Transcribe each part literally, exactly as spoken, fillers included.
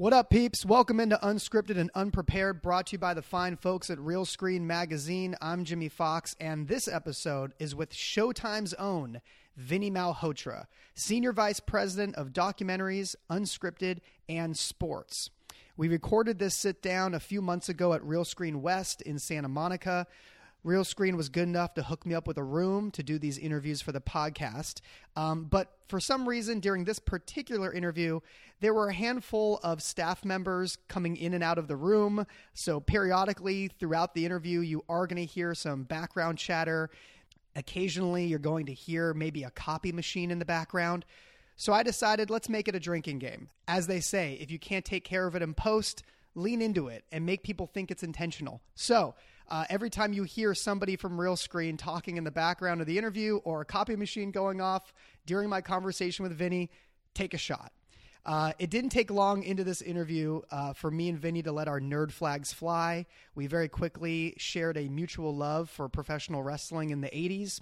What up, peeps? Welcome into Unscripted and Unprepared, brought to you by the fine folks at Real Screen Magazine. I'm Jimmy Fox, and this episode is with Showtime's own Vinny Malhotra, Senior Vice President of Documentaries, Unscripted, and Sports. We recorded this sit-down a few months ago at Real Screen West in Santa Monica. Real Screen was good enough to hook me up with a room to do these interviews for the podcast. Um, but for some reason, during this particular interview, there were a handful of staff members coming in and out of the room. So periodically throughout the interview, you are going to hear some background chatter. Occasionally, you're going to hear maybe a copy machine in the background. So I decided, let's make it a drinking game. As they say, if you can't take care of it in post, lean into it and make people think it's intentional. So Uh, every time you hear somebody from Real Screen talking in the background of the interview or a copy machine going off during my conversation with Vinny, take a shot. Uh, it didn't take long into this interview uh, for me and Vinny to let our nerd flags fly. We very quickly shared a mutual love for professional wrestling in the eighties.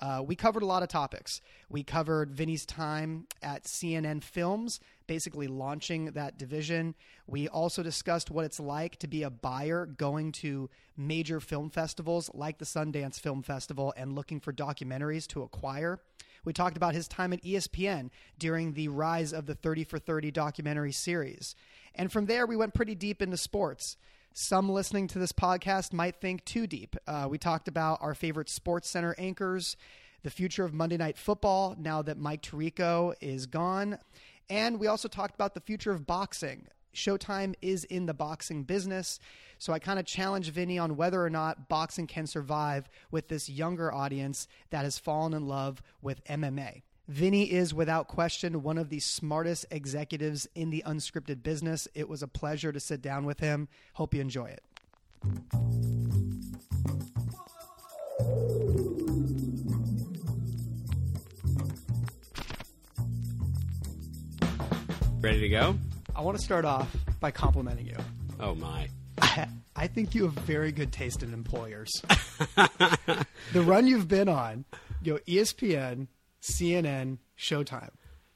Uh, we covered a lot of topics. We covered Vinny's time at C N N Films, basically launching that division. We also discussed what it's like to be a buyer going to major film festivals like the Sundance Film Festival and looking for documentaries to acquire. We talked about his time at E S P N during the rise of the thirty for thirty documentary series. And from there, we went pretty deep into sports. Some listening to this podcast might think too deep. Uh, we talked about our favorite sports center anchors, the future of Monday Night Football now that Mike Tirico is gone. And we also talked about the future of boxing. Showtime is in the boxing business. So I kind of challenged Vinny on whether or not boxing can survive with this younger audience that has fallen in love with M M A. Vinny is, without question, one of the smartest executives in the unscripted business. It was a pleasure to sit down with him. Hope you enjoy it. Ready to go? I want to start off by complimenting you. Oh, my. I, I think you have very good taste in employers. The run you've been on, you know, E S P N... C N N, Showtime.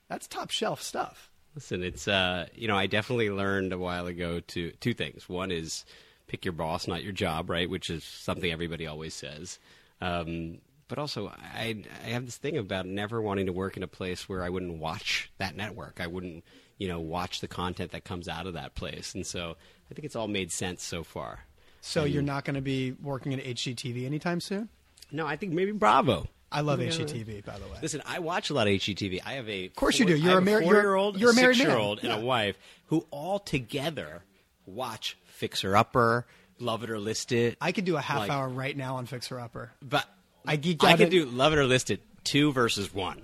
That's top shelf stuff. Listen, it's, uh, you know, I definitely learned a while ago to two things. One is pick your boss, not your job, right? Which is something everybody always says. Um, but also I, I have this thing about never wanting to work in a place where I wouldn't watch that network. I wouldn't, you know, watch the content that comes out of that place. And so I think it's all made sense so far. So and, you're not going to be working at H G T V anytime soon? No, I think maybe Bravo. I love yeah. H G T V, by the way. Listen, I watch a lot of H G T V. I have a of course four, you do. You're I have a, mar- a four-year-old, you're, you're a, a six-year-old, and yeah. a wife who all together watch Fixer Upper, Love It or List It. I could do a half like, hour right now on Fixer Upper, but I geeked out. I could do Love It or List It two versus one.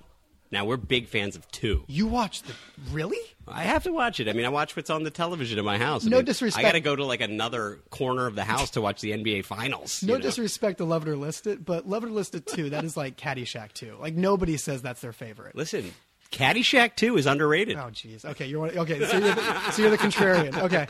Now we're big fans of two. You watch the really? I have to watch it. I mean, I watch what's on the television in my house. I no mean, disrespect. I got to go to like another corner of the house to watch the N B A Finals. No you know? disrespect to Love It or List It, but Love It or List It two, that is like Caddyshack two. Like nobody says that's their favorite. Listen, Caddyshack two is underrated. Oh jeez. Okay, you're one, okay. So you're, the, so you're the contrarian. Okay,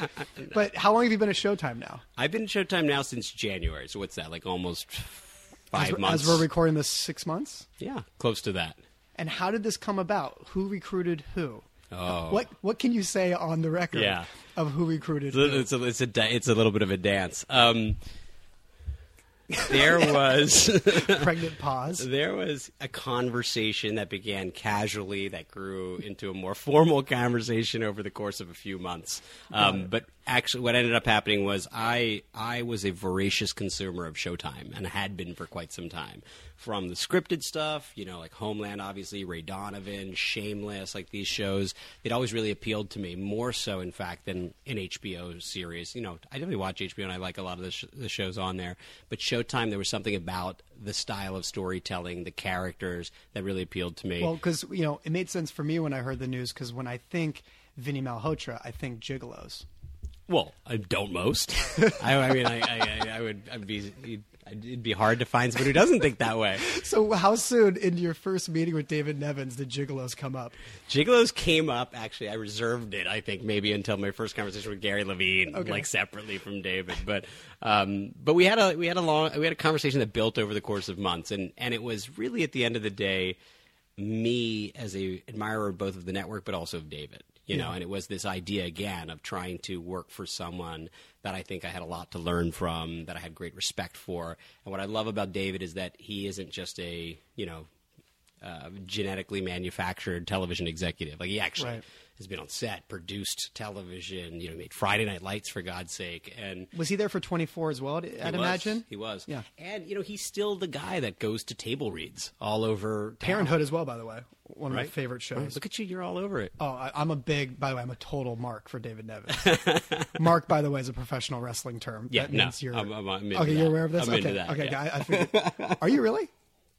but how long have you been at Showtime now? I've been at Showtime now since January. So what's that? Like almost five as, months. As we're recording this, six months. Yeah, close to that. And how did this come about? Who recruited who? Oh. What what can you say on the record yeah. of who recruited who? It's a, it's a, it's a little bit of a dance. Um, there was... Pregnant pause. There was a conversation that began casually that grew into a more formal conversation over the course of a few months. Um, but actually what ended up happening was I I was a voracious consumer of Showtime and had been for quite some time. From the scripted stuff, you know, like Homeland, obviously, Ray Donovan, Shameless, like these shows, it always really appealed to me, more so, in fact, than an H B O series. You know, I definitely watch H B O, and I like a lot of the, sh- the shows on there. But Showtime, there was something about the style of storytelling, the characters, that really appealed to me. Well, because, you know, it made sense for me when I heard the news, because when I think Vinny Malhotra, I think Gigolos. Well, I don't most. I, I mean, I, I, I would I'd be... It'd be hard to find someone who doesn't think that way. So how soon in your first meeting with David Nevins did Gigolos come up? Gigolos came up. Actually, I reserved it, I think, maybe until my first conversation with Gary Levine, okay. like separately from David. But um, but we had a we had a long we had a conversation that built over the course of months, and and it was really at the end of the day, me as a admirer of both of the network, but also of David. you yeah. know, and it was this idea again of trying to work for someone that I think I had a lot to learn from, that I had great respect for. And what I love about David is that he isn't just a, you know, uh, genetically manufactured television executive. Like, he actually right. has been on set, produced television, you know, made Friday Night Lights, for God's sake. And was he there for twenty-four as well, I'd he imagine? Was. He was. Yeah. And, you know, he's still the guy that goes to table reads all over town. Parenthood as well, by the way. One of right? my favorite shows. Right. Look at you. You're all over it. Oh, I, I'm a big, by the way, I'm a total mark for David Nevins. Mark, by the way, is a professional wrestling term. Yeah, that means no, you're, I'm, I'm, I'm okay, you're aware of this? I'm okay, into that, okay, yeah. I, I figured. Are you really?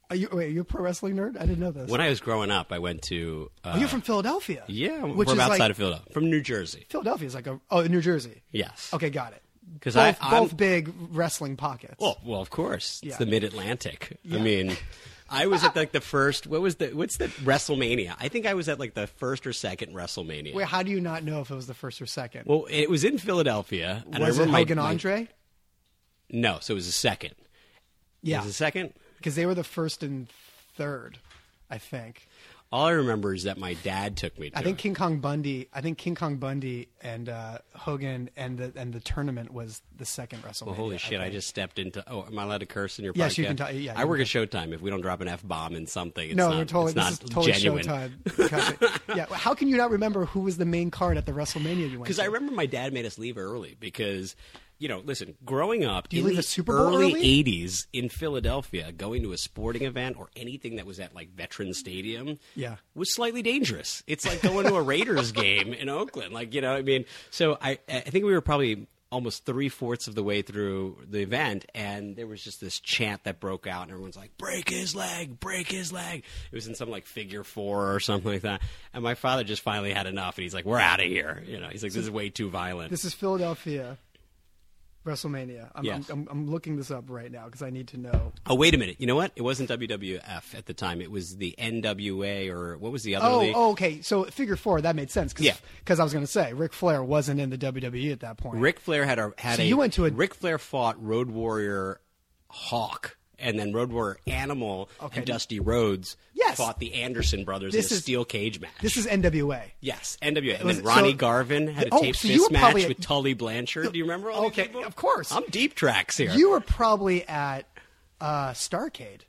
Are you, wait, are you a pro wrestling nerd? I didn't know this. When I was growing up, I went to... Uh, oh, you're from Philadelphia? Yeah, which from is outside like, of Philadelphia. From New Jersey. Philadelphia is like a... Oh, New Jersey. Yes. Okay, got it. Because I both big wrestling pockets. Well, well of course. It's yeah. the mid-Atlantic. Yeah. I mean... I was at like the first. What was the? What's the WrestleMania? I think I was at like the first or second WrestleMania. Wait, how do you not know if it was the first or second? Well, it was in Philadelphia. And was I it Hogan my, Andre? No, so it was the second. Yeah, it was the second because they were the first and third, I think. All I remember is that my dad took me to I think it. King Kong Bundy. I think King Kong Bundy and uh, Hogan and the and the tournament was the second WrestleMania. Well, holy shit! I, I just stepped into. Oh, am I allowed to curse in your podcast? Yes, you can. T- yeah, I you work can. at Showtime. If we don't drop an F bomb in something, it's no, not, we're totally, it's this not is totally genuine. Showtime. Yeah, how can you not remember who was the main card at the WrestleMania you went to? Because I remember my dad made us leave early because. You know, listen, growing up in the Super Bowl early eighties in Philadelphia, going to a sporting event or anything that was at, like, Veterans Stadium yeah. was slightly dangerous. It's like going to a Raiders game in Oakland. Like, you know, I mean, so I, I think we were probably almost three-fourths of the way through the event, and there was just this chant that broke out, and everyone's like, break his leg, break his leg. It was in some, like, figure four or something like that. And my father just finally had enough, and he's like, we're out of here. You know, he's like, this is way too violent. This is Philadelphia. WrestleMania. I'm, yes. I'm, I'm, I'm looking this up right now because I need to know. Oh, wait a minute. You know what? It wasn't W W F at the time. It was the N W A or what was the other oh, league? Oh, okay. So figure four, that made sense because yeah. I was going to say Ric Flair wasn't in the W W E at that point. Ric Flair had a had so a, you went to a Ric Flair fought Road Warrior Hawk. And then Road Warrior Animal okay. and Dusty Rhodes yes. fought the Anderson brothers this in a is, steel cage match. This is N W A. Yes, N W A. And was, then Ronnie so, Garvin had a oh, taped so fist match at, with Tully Blanchard. So, do you remember all okay, these people? Of course. I'm deep tracks here. You were probably at uh, Starcade.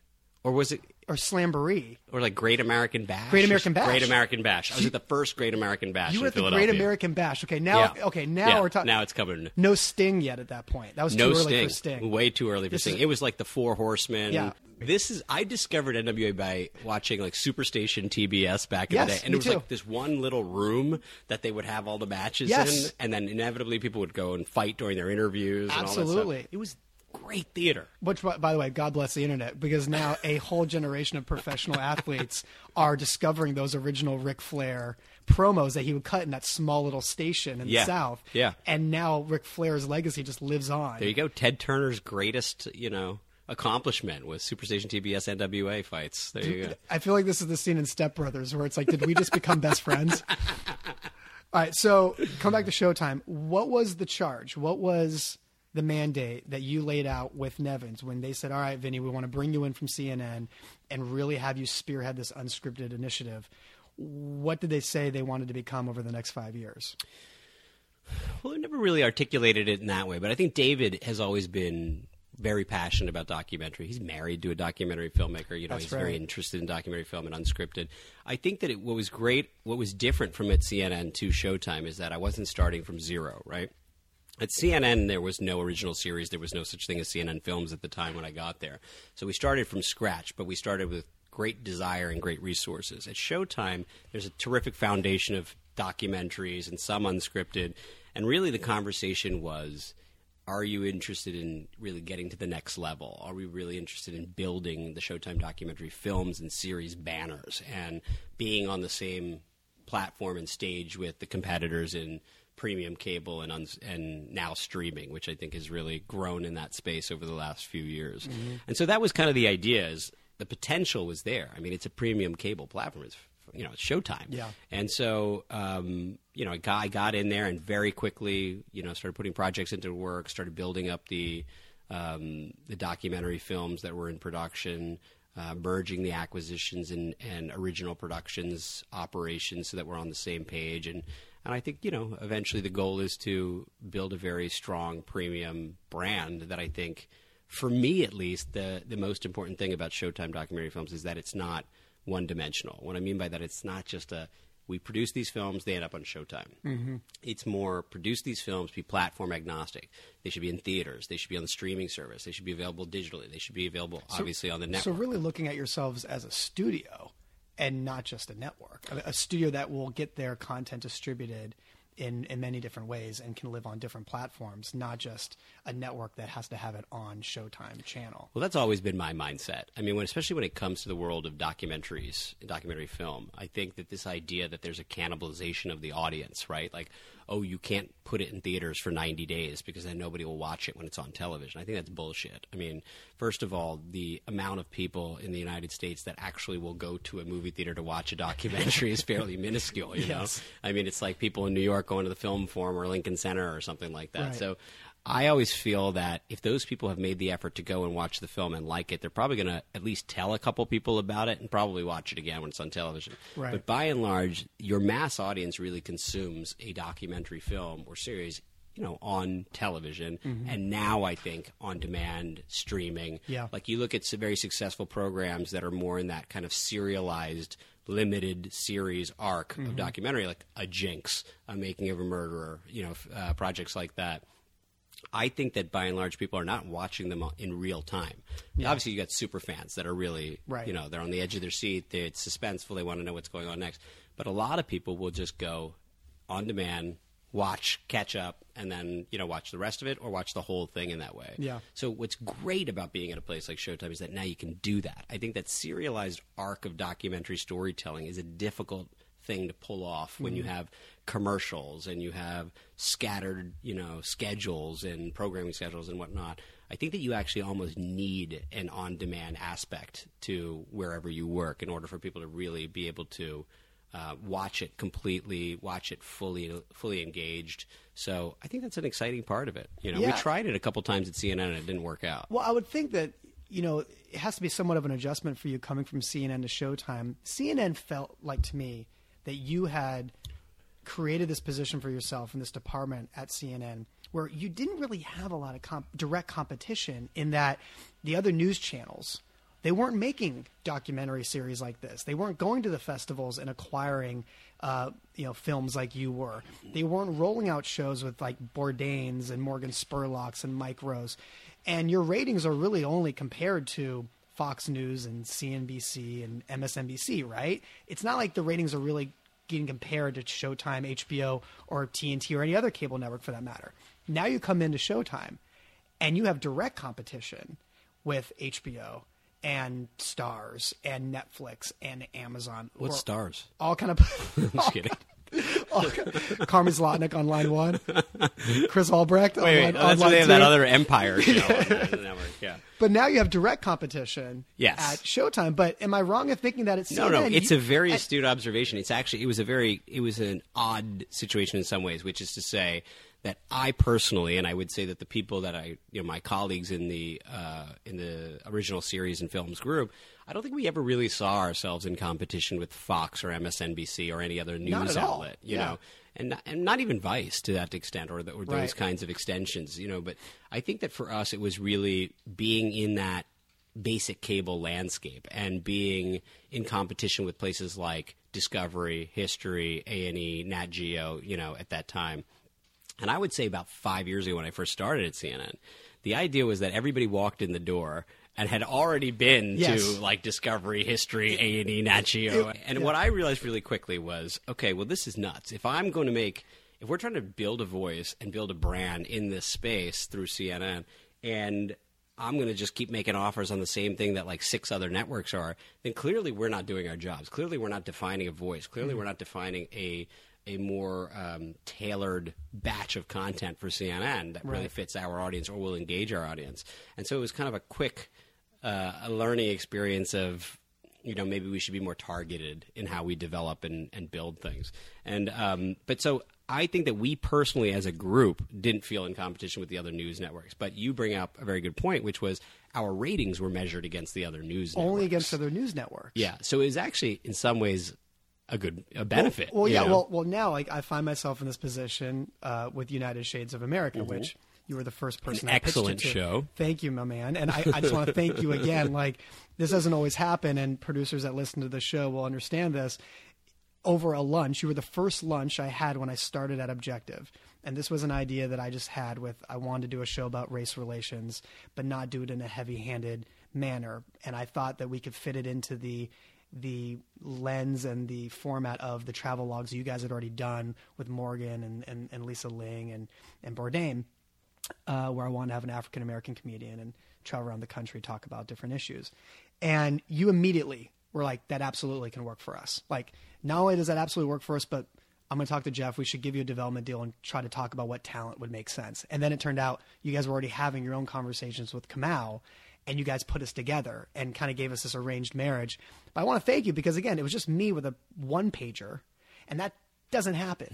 Or was it... Or Slamboree. Or like Great American Bash. Great American Bash. Great American Bash. I was at the first Great American Bash in Philadelphia. You were at the Great American Bash. Okay, now yeah. okay, now yeah. we're talking. Now it's coming. No Sting yet at that point. That was no too early Sting. for Sting. Way too early for this Sting. Is... It was like the Four Horsemen. Yeah. This is I discovered N W A by watching like Superstation T B S back in yes, the day. And it was too. like this one little room that they would have all the matches yes. in. And then inevitably people would go and fight during their interviews Absolutely. and all that stuff. It was great theater. Which, by the way, God bless the internet, because now a whole generation of professional athletes are discovering those original Ric Flair promos that he would cut in that small little station in yeah. the South. Yeah. And now Ric Flair's legacy just lives on. There you go. Ted Turner's greatest, you know, accomplishment was Superstation T B S N W A fights. There Dude, you go. I feel like this is the scene in Step Brothers where it's like, did we just become best friends? All right. So come back to Showtime. What was the charge? What was... the mandate that you laid out with Nevins when they said, all right, Vinny, we want to bring you in from C N N and really have you spearhead this unscripted initiative. What did they say they wanted to become over the next five years? Well, I never really articulated it in that way, but I think David has always been very passionate about documentary. He's married to a documentary filmmaker. You know, That's he's right. very interested in documentary film and unscripted. I think that it, what was great, what was different from at C N N to Showtime is that I wasn't starting from zero, right? At C N N, there was no original series. There was no such thing as C N N Films at the time when I got there. So we started from scratch, but we started with great desire and great resources. At Showtime, there's a terrific foundation of documentaries and some unscripted. And really the conversation was, are you interested in really getting to the next level? Are we really interested in building the Showtime documentary films and series banners and being on the same platform and stage with the competitors in premium cable and uns- and now streaming, which I think has really grown in that space over the last few years. Mm-hmm. And so that was kind of the idea is the potential was there. I mean, it's a premium cable platform. It's, you know, it's Showtime. Yeah. And so, um, you know, I got, I got in there and very quickly, you know, started putting projects into work, started building up the, um, the documentary films that were in production, uh, merging the acquisitions and, and original productions operations so that we're on the same page. And And I think, you know, eventually the goal is to build a very strong premium brand that I think, for me at least, the, the most important thing about Showtime documentary films is that it's not one-dimensional. What I mean by that, it's not just a, we produce these films, they end up on Showtime. Mm-hmm. It's more, produce these films, be platform agnostic. They should be in theaters. They should be on the streaming service. They should be available digitally. They should be available, so, obviously, on the network. So really looking at yourselves as a studio and not just a network, a, a studio that will get their content distributed in, in many different ways and can live on different platforms, not just a network that has to have it on Showtime channel. Well, that's always been my mindset. I mean, when, especially when it comes to the world of documentaries, documentary film, I think that this idea that there's a cannibalization of the audience, right? Like, oh, you can't put it in theaters for ninety days because then nobody will watch it when it's on television. I think that's bullshit. I mean, first of all, the amount of people in the United States that actually will go to a movie theater to watch a documentary is fairly minuscule, you yes. know? I mean, it's like people in New York going to the Film Forum or Lincoln Center or something like that. Right. So I always feel that if those people have made the effort to go and watch the film and like it, they're probably going to at least tell a couple people about it and probably watch it again when it's on television. Right. But by and large, your mass audience really consumes a documentary film or series, you know, on television, mm-hmm. and now I think on demand streaming. Yeah. Like you look at some very successful programs that are more in that kind of serialized, limited series arc mm-hmm. of documentary, like a Jinx, a Making of a Murderer, you know, uh, projects like that. I think that by and large people are not watching them in real time. Yeah. Obviously, you got super fans that are really, right. you know, they're on the edge of their seat. They, it's suspenseful. They want to know what's going on next. But a lot of people will just go on demand, watch, catch up, and then, you know, watch the rest of it or watch the whole thing in that way. Yeah. So what's great about being at a place like Showtime is that now you can do that. I think that serialized arc of documentary storytelling is a difficult thing to pull off when mm-hmm. you have commercials and you have scattered, you know, schedules and programming schedules and whatnot. I think that you actually almost need an on-demand aspect to wherever you work in order for people to really be able to Uh, watch it completely, watch it fully, fully engaged. So I think that's an exciting part of it. You know, yeah. we tried it a couple times at C N N and it didn't work out. Well, I would think that, you know, it has to be somewhat of an adjustment for you coming from C N N to Showtime. C N N felt like to me that you had created this position for yourself in this department at C N N where you didn't really have a lot of comp- direct competition in that the other news channels, they weren't making documentary series like this. They weren't going to the festivals and acquiring, uh, you know, films like you were. They weren't rolling out shows with like Bourdains and Morgan Spurlocks and Mike Rose. And your ratings are really only compared to Fox News and C N B C and M S N B C, right? It's not like the ratings are really getting compared to Showtime, H B O, or T N T or any other cable network for that matter. Now you come into Showtime and you have direct competition with H B O and Stars and Netflix and Amazon. What's Stars? All kind of. I'm just kidding. All, Carmen Zlotnick on line one. Chris Albrecht on wait, line, wait, on that's line they have two. That other Empire show on the network. Yeah. But now you have direct competition yes. at Showtime. But am I wrong in thinking that it's no, C N N? No? It's you, a very I, astute observation. It's actually it was a very it was an odd situation in some ways, which is to say that I personally, and I would say that the people that I, you know, my colleagues in the uh, in the original series and films group, I don't think we ever really saw ourselves in competition with Fox or M S N B C or any other news outlet, you yeah. know, and and not even Vice to that extent or, the, or those right. kinds of extensions, you know. But I think that for us, it was really being in that basic cable landscape and being in competition with places like Discovery, History, A and E, Nat Geo, you know, at that time. And I would say about five years ago when I first started at C N N, the idea was that everybody walked in the door and had already been yes. to like Discovery, History, A and E, Nat Geo. And yeah. what I realized really quickly was, okay, well, this is nuts. If I'm going to make – if we're trying to build a voice and build a brand in this space through C N N and – I'm going to just keep making offers on the same thing that like six other networks are, then clearly we're not doing our jobs. Clearly we're not defining a voice. Clearly mm-hmm. we're not defining a a more um, tailored batch of content for C N N that right. really fits our audience or will engage our audience. And so it was kind of a quick uh, a learning experience of, you know, maybe we should be more targeted in how we develop and, and build things. And um, but so I think that we personally as a group didn't feel in competition with the other news networks. But you bring up a very good point, which was our ratings were measured against the other news networks. Only against other news networks. Yeah. So it was actually in some ways a good a benefit. Well, well yeah. You know? Well, well, now like I find myself in this position uh, with United Shades of America, mm-hmm. which you were the first person. An I excellent pitched it to. Show. Thank you, my man. And I, I just want to thank you again. Like this doesn't always happen, and producers that listen to the show will understand this. Over a lunch, you were the first lunch I had when I started at Objective. And this was an idea that I just had with, I wanted to do a show about race relations, but not do it in a heavy-handed manner. And I thought that we could fit it into the the lens and the format of the travel logs you guys had already done with Morgan and, and, and Lisa Ling and, and Bourdain, uh, where I wanted to have an African-American comedian and travel around the country, talk about different issues. And you immediately were like, that absolutely can work for us. Like, not only does that absolutely work for us, but I'm going to talk to Jeff. We should give you a development deal and try to talk about what talent would make sense. And then it turned out you guys were already having your own conversations with Kamau, and you guys put us together and kind of gave us this arranged marriage. But I want to thank you because, again, it was just me with a one-pager, and that doesn't happen.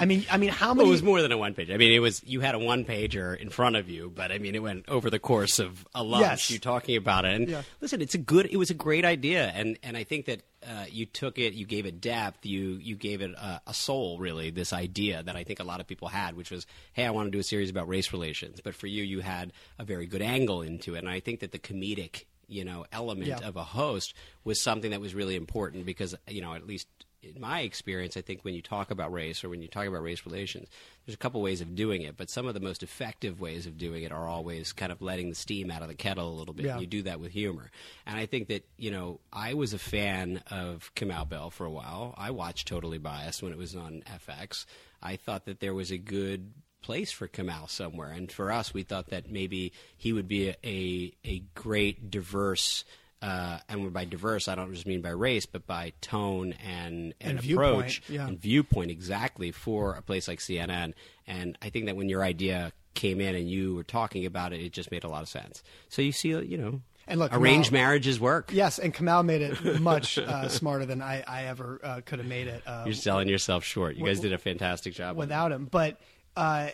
I mean, I mean, how many... Well, it was more than a one-pager. I mean, it was you had a one-pager in front of you, but, I mean, it went over the course of a lunch, yes. you talking about it. And yeah. listen, it's a good... It was a great idea, and, and I think that... Uh, you took it, you gave it depth, you you gave it a, a soul, really, this idea that I think a lot of people had, which was, hey, I want to do a series about race relations. But for you, you had a very good angle into it. And I think that the comedic, you know, element yeah. of a host was something that was really important because, you know, at least in my experience, I think when you talk about race or when you talk about race relations, there's a couple ways of doing it. But some of the most effective ways of doing it are always kind of letting the steam out of the kettle a little bit. Yeah. You do that with humor. And I think that, you know, I was a fan of Kamau Bell for a while. I watched Totally Biased when it was on F X. I thought that there was a good place for Kamau somewhere. And for us, we thought that maybe he would be a, a, a great, diverse Uh, and by diverse, I don't just mean by race, but by tone and, and, and approach yeah. and viewpoint, exactly, for a place like C N N. And I think that when your idea came in and you were talking about it, it just made a lot of sense. So you see, you know, and look, arranged Kamau, marriages work. Yes, and Kamau made it much uh, smarter than I, I ever uh, could have made it. Uh, You're selling yourself short. You w- guys did a fantastic job. Without him. But, uh,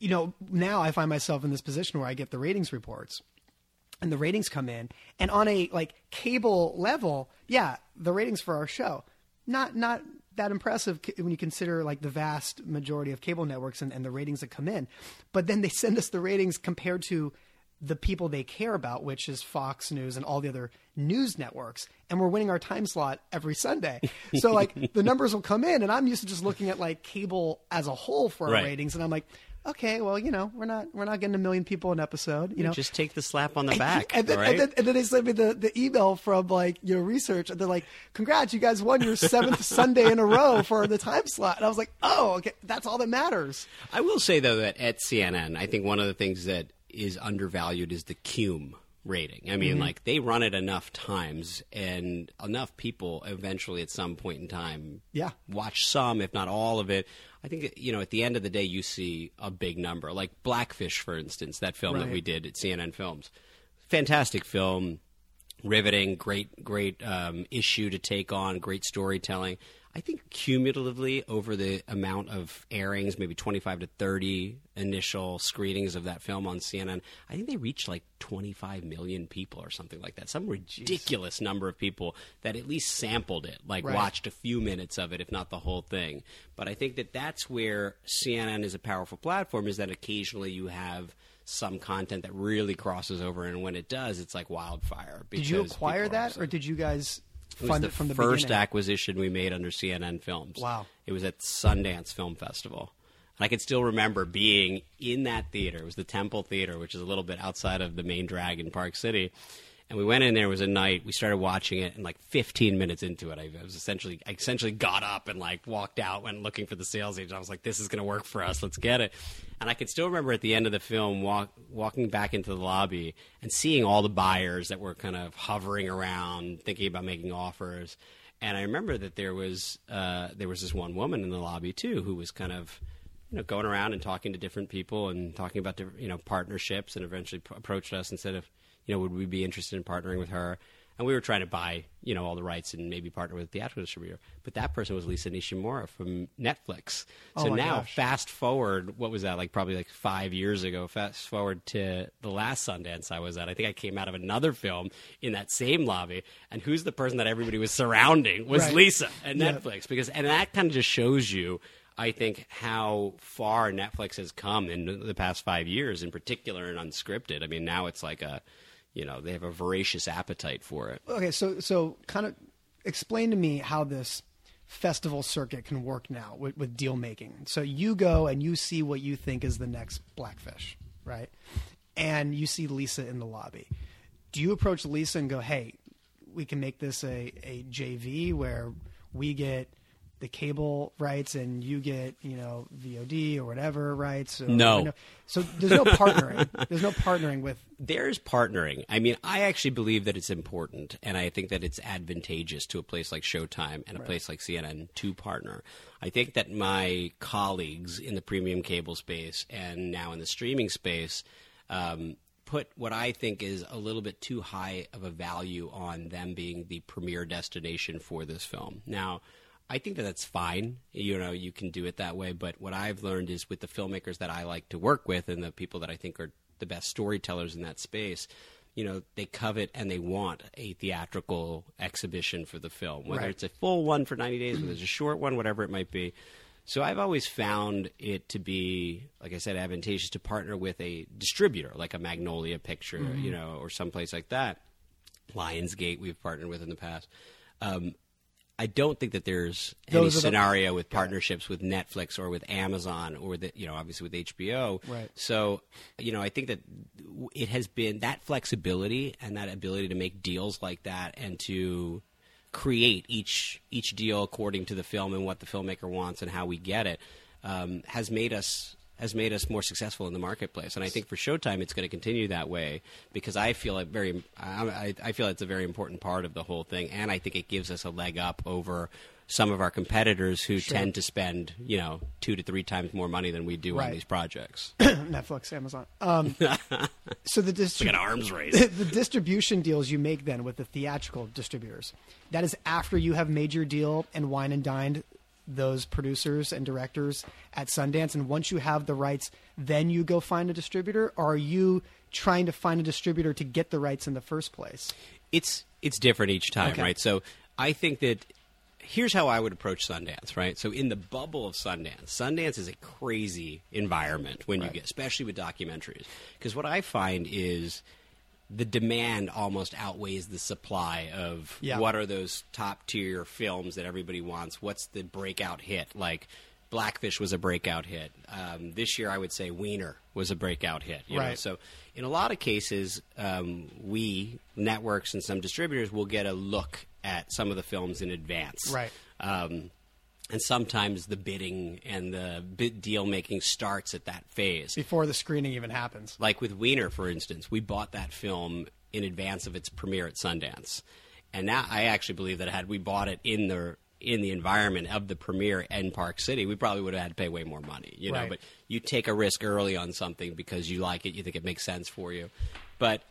you know, now I find myself in this position where I get the ratings reports. And the ratings come in, and on a like cable level, yeah, the ratings for our show, not not that impressive when you consider like the vast majority of cable networks and, and the ratings that come in. But then they send us the ratings compared to the people they care about, which is Fox News and all the other news networks. And we're winning our time slot every Sunday. So like the numbers will come in, and I'm used to just looking at like cable as a whole for our right. ratings, and I'm like, okay, well, you know, we're not we're not getting a million people an episode, you know. Just take the slap on the back, and then, right? and, then, and then they sent me the, the email from, like, you know, research, and they're like, congrats, you guys won your seventh Sunday in a row for the time slot. And I was like, oh, okay, that's all that matters. I will say, though, that at C N N, I think one of the things that is undervalued is the C U M E rating. I mean, mm-hmm. like, they run it enough times, and enough people eventually at some point in time yeah. watch some, if not all of it. I think, you know, at the end of the day, you see a big number. Like Blackfish, for instance, that film right. that we did at C N N Films. Fantastic film, riveting, great, great um, issue to take on, great storytelling. I think cumulatively over the amount of airings, maybe twenty-five to thirty initial screenings of that film on C N N, I think they reached like twenty-five million people or something like that. Some ridiculous Jeez. number of people that at least sampled it, like right. watched a few minutes of it, if not the whole thing. But I think that that's where C N N is a powerful platform, is that occasionally you have some content that really crosses over. And when it does, it's like wildfire. Did you acquire that or did you guys... It was the, from the first beginning. acquisition we made under C N N Films. Wow. It was at Sundance Film Festival. And I can still remember being in that theater. It was the Temple Theater, which is a little bit outside of the main drag in Park City. And we went in there. It was a night. We started watching it, and like fifteen minutes into it, I was essentially I essentially got up and like walked out, went looking for the sales agent. I was like, this is going to work for us. Let's get it. And I can still remember at the end of the film walk, walking back into the lobby and seeing all the buyers that were kind of hovering around, thinking about making offers. And I remember that there was uh, there was this one woman in the lobby, too, who was kind of – you know, going around and talking to different people and talking about, you know, partnerships, and eventually p- approached us and said, if, you know, would we be interested in partnering with her? And we were trying to buy, you know, all the rights and maybe partner with a theatrical distributor. But that person was Lisa Nishimura from Netflix. So oh now gosh. fast forward, what was that, like probably like five years ago, fast forward to the last Sundance I was at. I think I came out of another film in that same lobby. And who's the person that everybody was surrounding was right. Lisa at yeah. Netflix. Because, and that kind of just shows you, I think, how far Netflix has come in the past five years, in particular in unscripted. I mean, now it's like a... You know, they have a voracious appetite for it. Okay, so so kind of explain to me how this festival circuit can work now with, with deal making. So you go and you see what you think is the next Blackfish, right? And you see Lisa in the lobby. Do you approach Lisa and go, hey, we can make this a, a J V where we get the cable rights and you get, you know, V O D or whatever rights? Or, no. You know, so there's no partnering. There's no partnering with... There's partnering. I mean, I actually believe that it's important, and I think that it's advantageous to a place like Showtime and a right. place like C N N to partner. I think that my colleagues in the premium cable space and now in the streaming space um, put what I think is a little bit too high of a value on them being the premier destination for this film. Now... I think that that's fine. You know, you can do it that way. But what I've learned is with the filmmakers that I like to work with and the people that I think are the best storytellers in that space, you know, they covet and they want a theatrical exhibition for the film, whether right. it's a full one for ninety days, whether it's a short one, whatever it might be. So I've always found it to be, like I said, advantageous to partner with a distributor, like a Magnolia Picture, mm-hmm. you know, or someplace like that. Lionsgate we've partnered with in the past. Um I don't think that there's any scenario the, with partnerships yeah. with Netflix or with Amazon or the, you know, obviously with H B O. Right. So, you know, I think that it has been that flexibility and that ability to make deals like that and to create each each deal according to the film and what the filmmaker wants and how we get it um, has made us has made us more successful in the marketplace. And I think for Showtime, it's going to continue that way because I feel it very, I, I feel it's a very important part of the whole thing. And I think it gives us a leg up over some of our competitors who sure. tend to spend, you know, two to three times more money than we do right. on these projects. Netflix, Amazon. Um, so the distrib- like an arms race. The distribution deals you make then with the theatrical distributors, that is after you have made your deal and wine and dined those producers and directors at Sundance, and once you have the rights, then you go find a distributor? Or are you trying to find a distributor to get the rights in the first place? It's it's different each time, okay. right? So I think that here's how I would approach Sundance, right? So in the bubble of Sundance, Sundance is a crazy environment when right. you get, especially with documentaries, because what I find is the demand almost outweighs the supply of yeah. what are those top-tier films that everybody wants. What's the breakout hit? Like, Blackfish was a breakout hit. Um, this year, I would say Wiener was a breakout hit. You right. know? So in a lot of cases, um, we, networks and some distributors, will get a look at some of the films in advance. Right. Um, And sometimes the bidding and the bid deal-making starts at that phase. Before the screening even happens. Like with Wiener, for instance, we bought that film in advance of its premiere at Sundance. And now I actually believe that had we bought it in the in the environment of the premiere in Park City, we probably would have had to pay way more money. You know, right. But you take a risk early on something because you like it, you think it makes sense for you. But,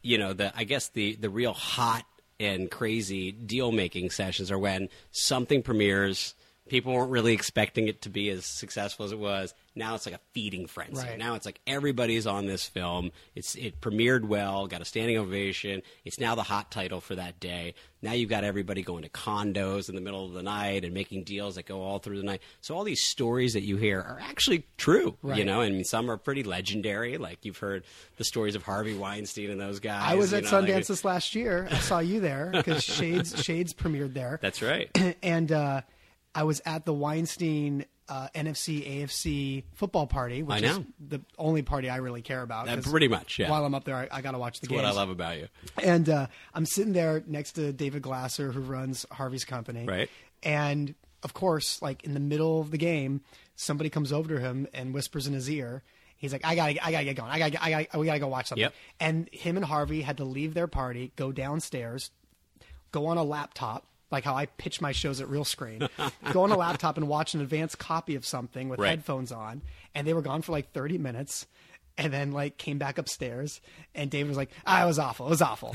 you know, the I guess the, the real hot and crazy deal-making sessions are when something premieres. People weren't really expecting it to be as successful as it was. Now it's like a feeding frenzy. Right. Now it's like everybody's on this film. It's It premiered well, got a standing ovation. It's now the hot title for that day. Now you've got everybody going to condos in the middle of the night and making deals that go all through the night. So all these stories that you hear are actually true, right. you know? I mean, some are pretty legendary. Like you've heard the stories of Harvey, Weinstein, and those guys. I was at you know, Sundance like... this last year. I saw you there because Shades, Shades premiered there. That's right. and... uh I was at the Weinstein uh, N F C A F C football party, which is the only party I really care about. That pretty much, yeah. While I'm up there, I, I got to watch the game. That's games. What I love about you. And uh, I'm sitting there next to David Glasser, who runs Harvey's company. Right. And, of course, like in the middle of the game, somebody comes over to him and whispers in his ear. He's like, I got to I gotta get going. I gotta, I gotta, we got to go watch something. Yep. And him and Harvey had to leave their party, go downstairs, go on a laptop. Like how I pitch my shows at Real Screen, go on a laptop and watch an advanced copy of something with right. headphones on. And they were gone for like thirty minutes. and then like came back upstairs and David was like, ah, it was awful. It was awful.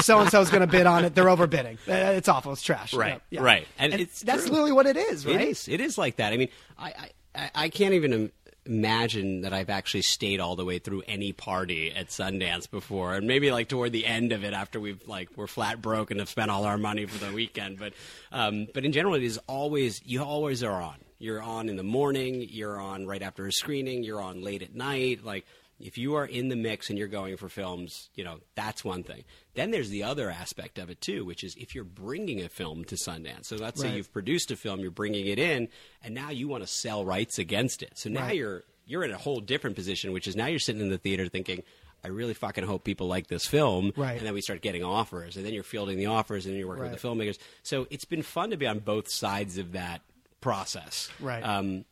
So-and-so's going to bid on it. They're overbidding. It's awful. It's trash. Right. Yeah. Right. And, and it's that's true. Literally what it is, right? It is, it is like that. I mean, I, I, I can't even im- imagine that I've actually stayed all the way through any party at Sundance before. And maybe like toward the end of it after we've like, we're flat broke and have spent all our money for the weekend. But, um, but in general, it is always, you always are on. You're on in the morning, you're on right after a screening, you're on late at night. Like, if you are in the mix and you're going for films, you know, that's one thing. Then there's the other aspect of it, too, which is if you're bringing a film to Sundance. So let's right. say you've produced a film, you're bringing it in, and now you want to sell rights against it. So now right. you're you're in a whole different position, which is now you're sitting in the theater thinking, I really fucking hope people like this film. Right. And then we start getting offers, and then you're fielding the offers, and then you're working right. with the filmmakers. So it's been fun to be on both sides of that process. Right. Um,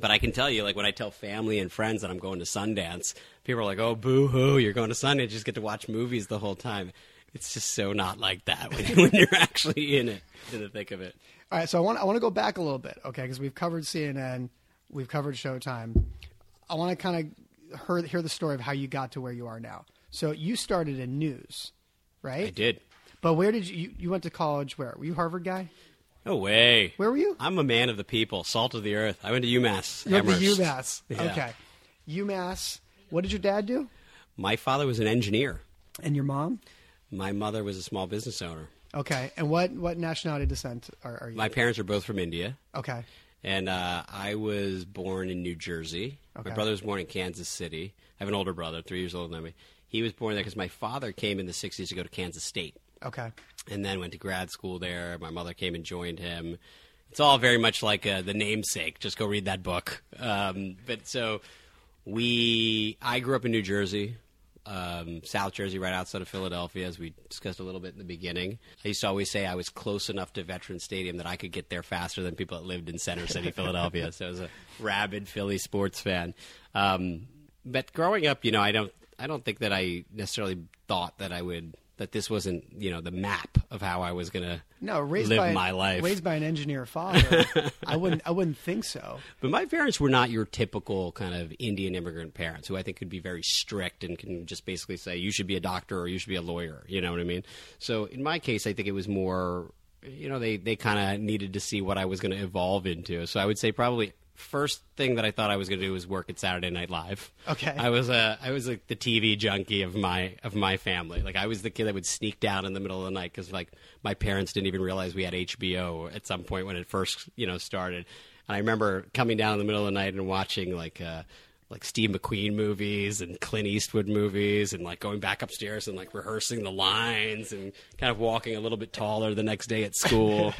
but I can tell you, like, when I tell family and friends that I'm going to Sundance, people are like, oh, boo-hoo, you're going to Sundance, you just get to watch movies the whole time. It's just so not like that when, when you're actually in it, in the thick of it. All right, so I want I want to go back a little bit, okay, because we've covered C N N, we've covered Showtime. I want to kind of hear, hear the story of how you got to where you are now. So you started in news, right? I did. But where did you – you went to college where? Were you a Harvard guy? No way. Where were you? I'm a man of the people, salt of the earth. I went to UMass. You went to UMass. Yeah. Okay. UMass. What did your dad do? My father was an engineer. And your mom? My mother was a small business owner. Okay. And what, what nationality descent are, are you? My parents are both from India. Okay. And uh, I was born in New Jersey. Okay. My brother was born in Kansas City. I have an older brother, three years older than me. He was born there because my father came in the sixties to go to Kansas State. Okay. And then went to grad school there. My mother came and joined him. It's all very much like uh, The Namesake. Just go read that book. Um, but so we – I grew up in New Jersey, um, South Jersey, right outside of Philadelphia, as we discussed a little bit in the beginning. I used to always say I was close enough to Veterans Stadium that I could get there faster than people that lived in Center City, Philadelphia. So I was a rabid Philly sports fan. Um, but growing up, you know, I don't, I don't think that I necessarily thought that I would – that this wasn't, you know, the map of how I was going to no, live by, my life. Raised by an engineer father, I wouldn't I wouldn't think so. But my parents were not your typical kind of Indian immigrant parents, who I think could be very strict and can just basically say, you should be a doctor or you should be a lawyer. You know what I mean? So in my case, I think it was more, you know, they, they kind of needed to see what I was going to evolve into. So I would say probably first thing that I thought I was going to do was work at Saturday Night Live. Okay. I was a, I was like the T V junkie of my of my family. Like I was the kid that would sneak down in the middle of the night because like my parents didn't even realize we had H B O at some point when it first, you know, started. And I remember coming down in the middle of the night and watching like uh, like Steve McQueen movies and Clint Eastwood movies and like going back upstairs and like rehearsing the lines and kind of walking a little bit taller the next day at school.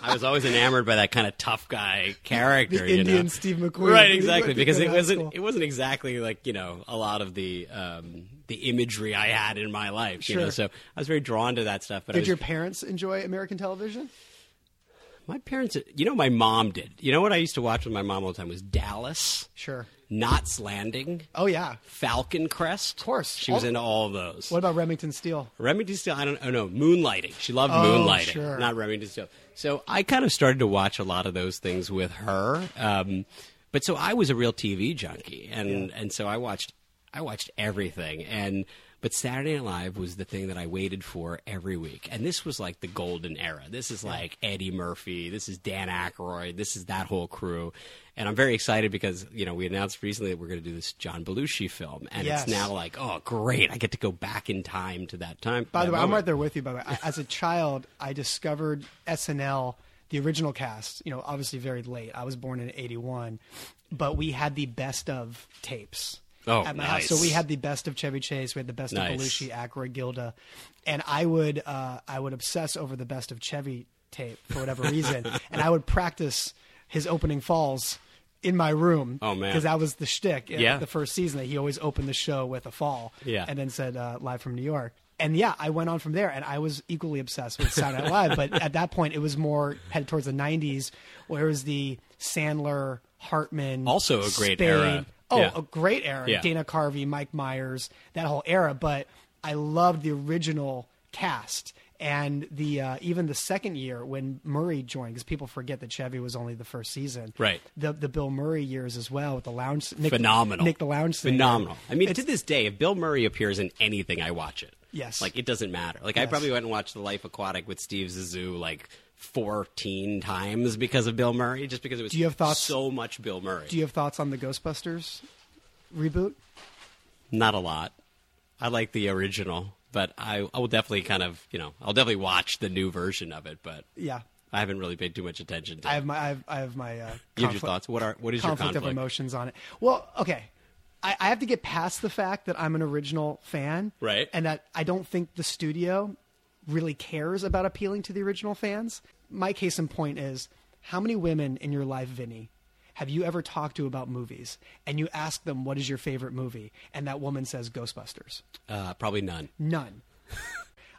I was always enamored by that kind of tough guy character, the you Indian know? Steve McQueen, right? Exactly, because it wasn't it wasn't exactly like, you know, a lot of the um, the imagery I had in my life, sure. you know. So I was very drawn to that stuff. But did I was, your parents enjoy American television? My parents, you know, my mom did. You know what I used to watch with my mom all the time was Dallas. Sure. Knots Landing. Oh, yeah. Falcon Crest. Of course. She was all, into all of those. What about Remington Steele? Remington Steele, I don't know. Oh, no. Moonlighting. She loved oh, Moonlighting. Sure. Not Remington Steele. So I kind of started to watch a lot of those things with her. Um, but so I was a real T V junkie. And, yeah. and so I watched I watched everything. And But Saturday Night Live was the thing that I waited for every week. And this was like the golden era. This is like Eddie Murphy. This is Dan Aykroyd. This is that whole crew. And I'm very excited because, you know, we announced recently that we're going to do this John Belushi film. And yes. it's now like, oh, great. I get to go back in time to that time. By the way, moment. I'm right there with you. By the way, I, as a child, I discovered S N L, the original cast, you know, obviously very late. I was born in eighty-one. But we had the best of tapes. Oh, at my nice. house. So we had the best of Chevy Chase. We had the best nice. of Belushi, Aykroyd, Gilda. And I would uh, I would obsess over the best of Chevy tape for whatever reason. And I would practice his opening falls in my room. Oh, man. Because that was the shtick in yeah. the first season that he always opened the show with a fall. Yeah. And then said, uh, live from New York. And yeah, I went on from there, and I was equally obsessed with Saturday Night Live. But at that point, it was more headed towards the nineties, where it was the Sandler, Hartman, also a great Spade, era. Oh, yeah. a great era. Yeah. Dana Carvey, Mike Myers, that whole era. But I loved the original cast. And the uh, even the second year when Murray joined, because people forget that Chevy was only the first season. Right. The the Bill Murray years as well with the lounge. Nick, Phenomenal. Nick the Lounge singer. Phenomenal. I mean, it's, to this day, if Bill Murray appears in anything, I watch it. Yes. Like, it doesn't matter. Like, yes. I probably went and watched The Life Aquatic with Steve Zissou, like, fourteen times because of Bill Murray, just because it was do you have thoughts, so much Bill Murray. Do you have thoughts on the Ghostbusters reboot? Not a lot. I like the original. But I, I will definitely kind of, you know, I'll definitely watch the new version of it. But yeah, I haven't really paid too much attention to it. I have my, I have, I have my. Uh, conflict, you have your thoughts. What are what is conflict your conflict of emotions on it? Well, okay, I, I have to get past the fact that I'm an original fan, right? And that I don't think the studio really cares about appealing to the original fans. My case in point is how many women in your life, Vinny, have you ever talked to about movies and you ask them, what is your favorite movie? And that woman says Ghostbusters. Uh, probably none. None.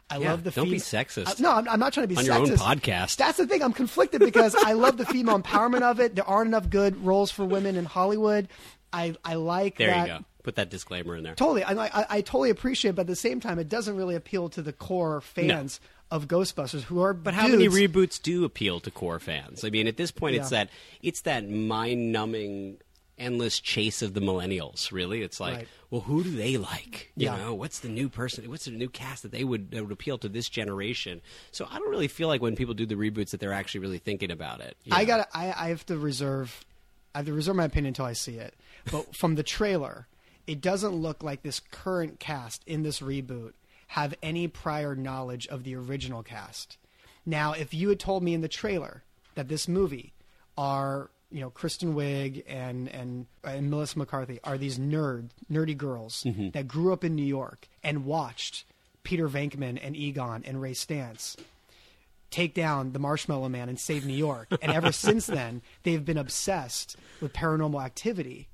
I yeah, love the Don't fem- be sexist. I, no, I'm, I'm not trying to be on sexist. On your own podcast. That's the thing. I'm conflicted because I love the female empowerment of it. There aren't enough good roles for women in Hollywood. I, I like there that. There you go. Put that disclaimer in there. Totally. I, I, I totally appreciate it. But at the same time, it doesn't really appeal to the core fans. No. Of Ghostbusters, who are but how dudes. Many reboots do appeal to core fans? I mean, at this point, yeah. it's that it's that mind-numbing, endless chase of the millennials. Really, it's like, right. well, who do they like? You yeah. know, what's the new person? What's the new cast that they would that would appeal to this generation? So I don't really feel like when people do the reboots that they're actually really thinking about it. You know? I got. I, I have to reserve. I have to reserve my opinion until I see it. But from the trailer, it doesn't look like this current cast in this reboot have any prior knowledge of the original cast. Now, if you had told me in the trailer that this movie are, you know, Kristen Wiig and and, and Melissa McCarthy are these nerd, nerdy girls mm-hmm. that grew up in New York and watched Peter Venkman and Egon and Ray Stantz take down the Marshmallow Man and save New York. And ever since then, they've been obsessed with paranormal activity.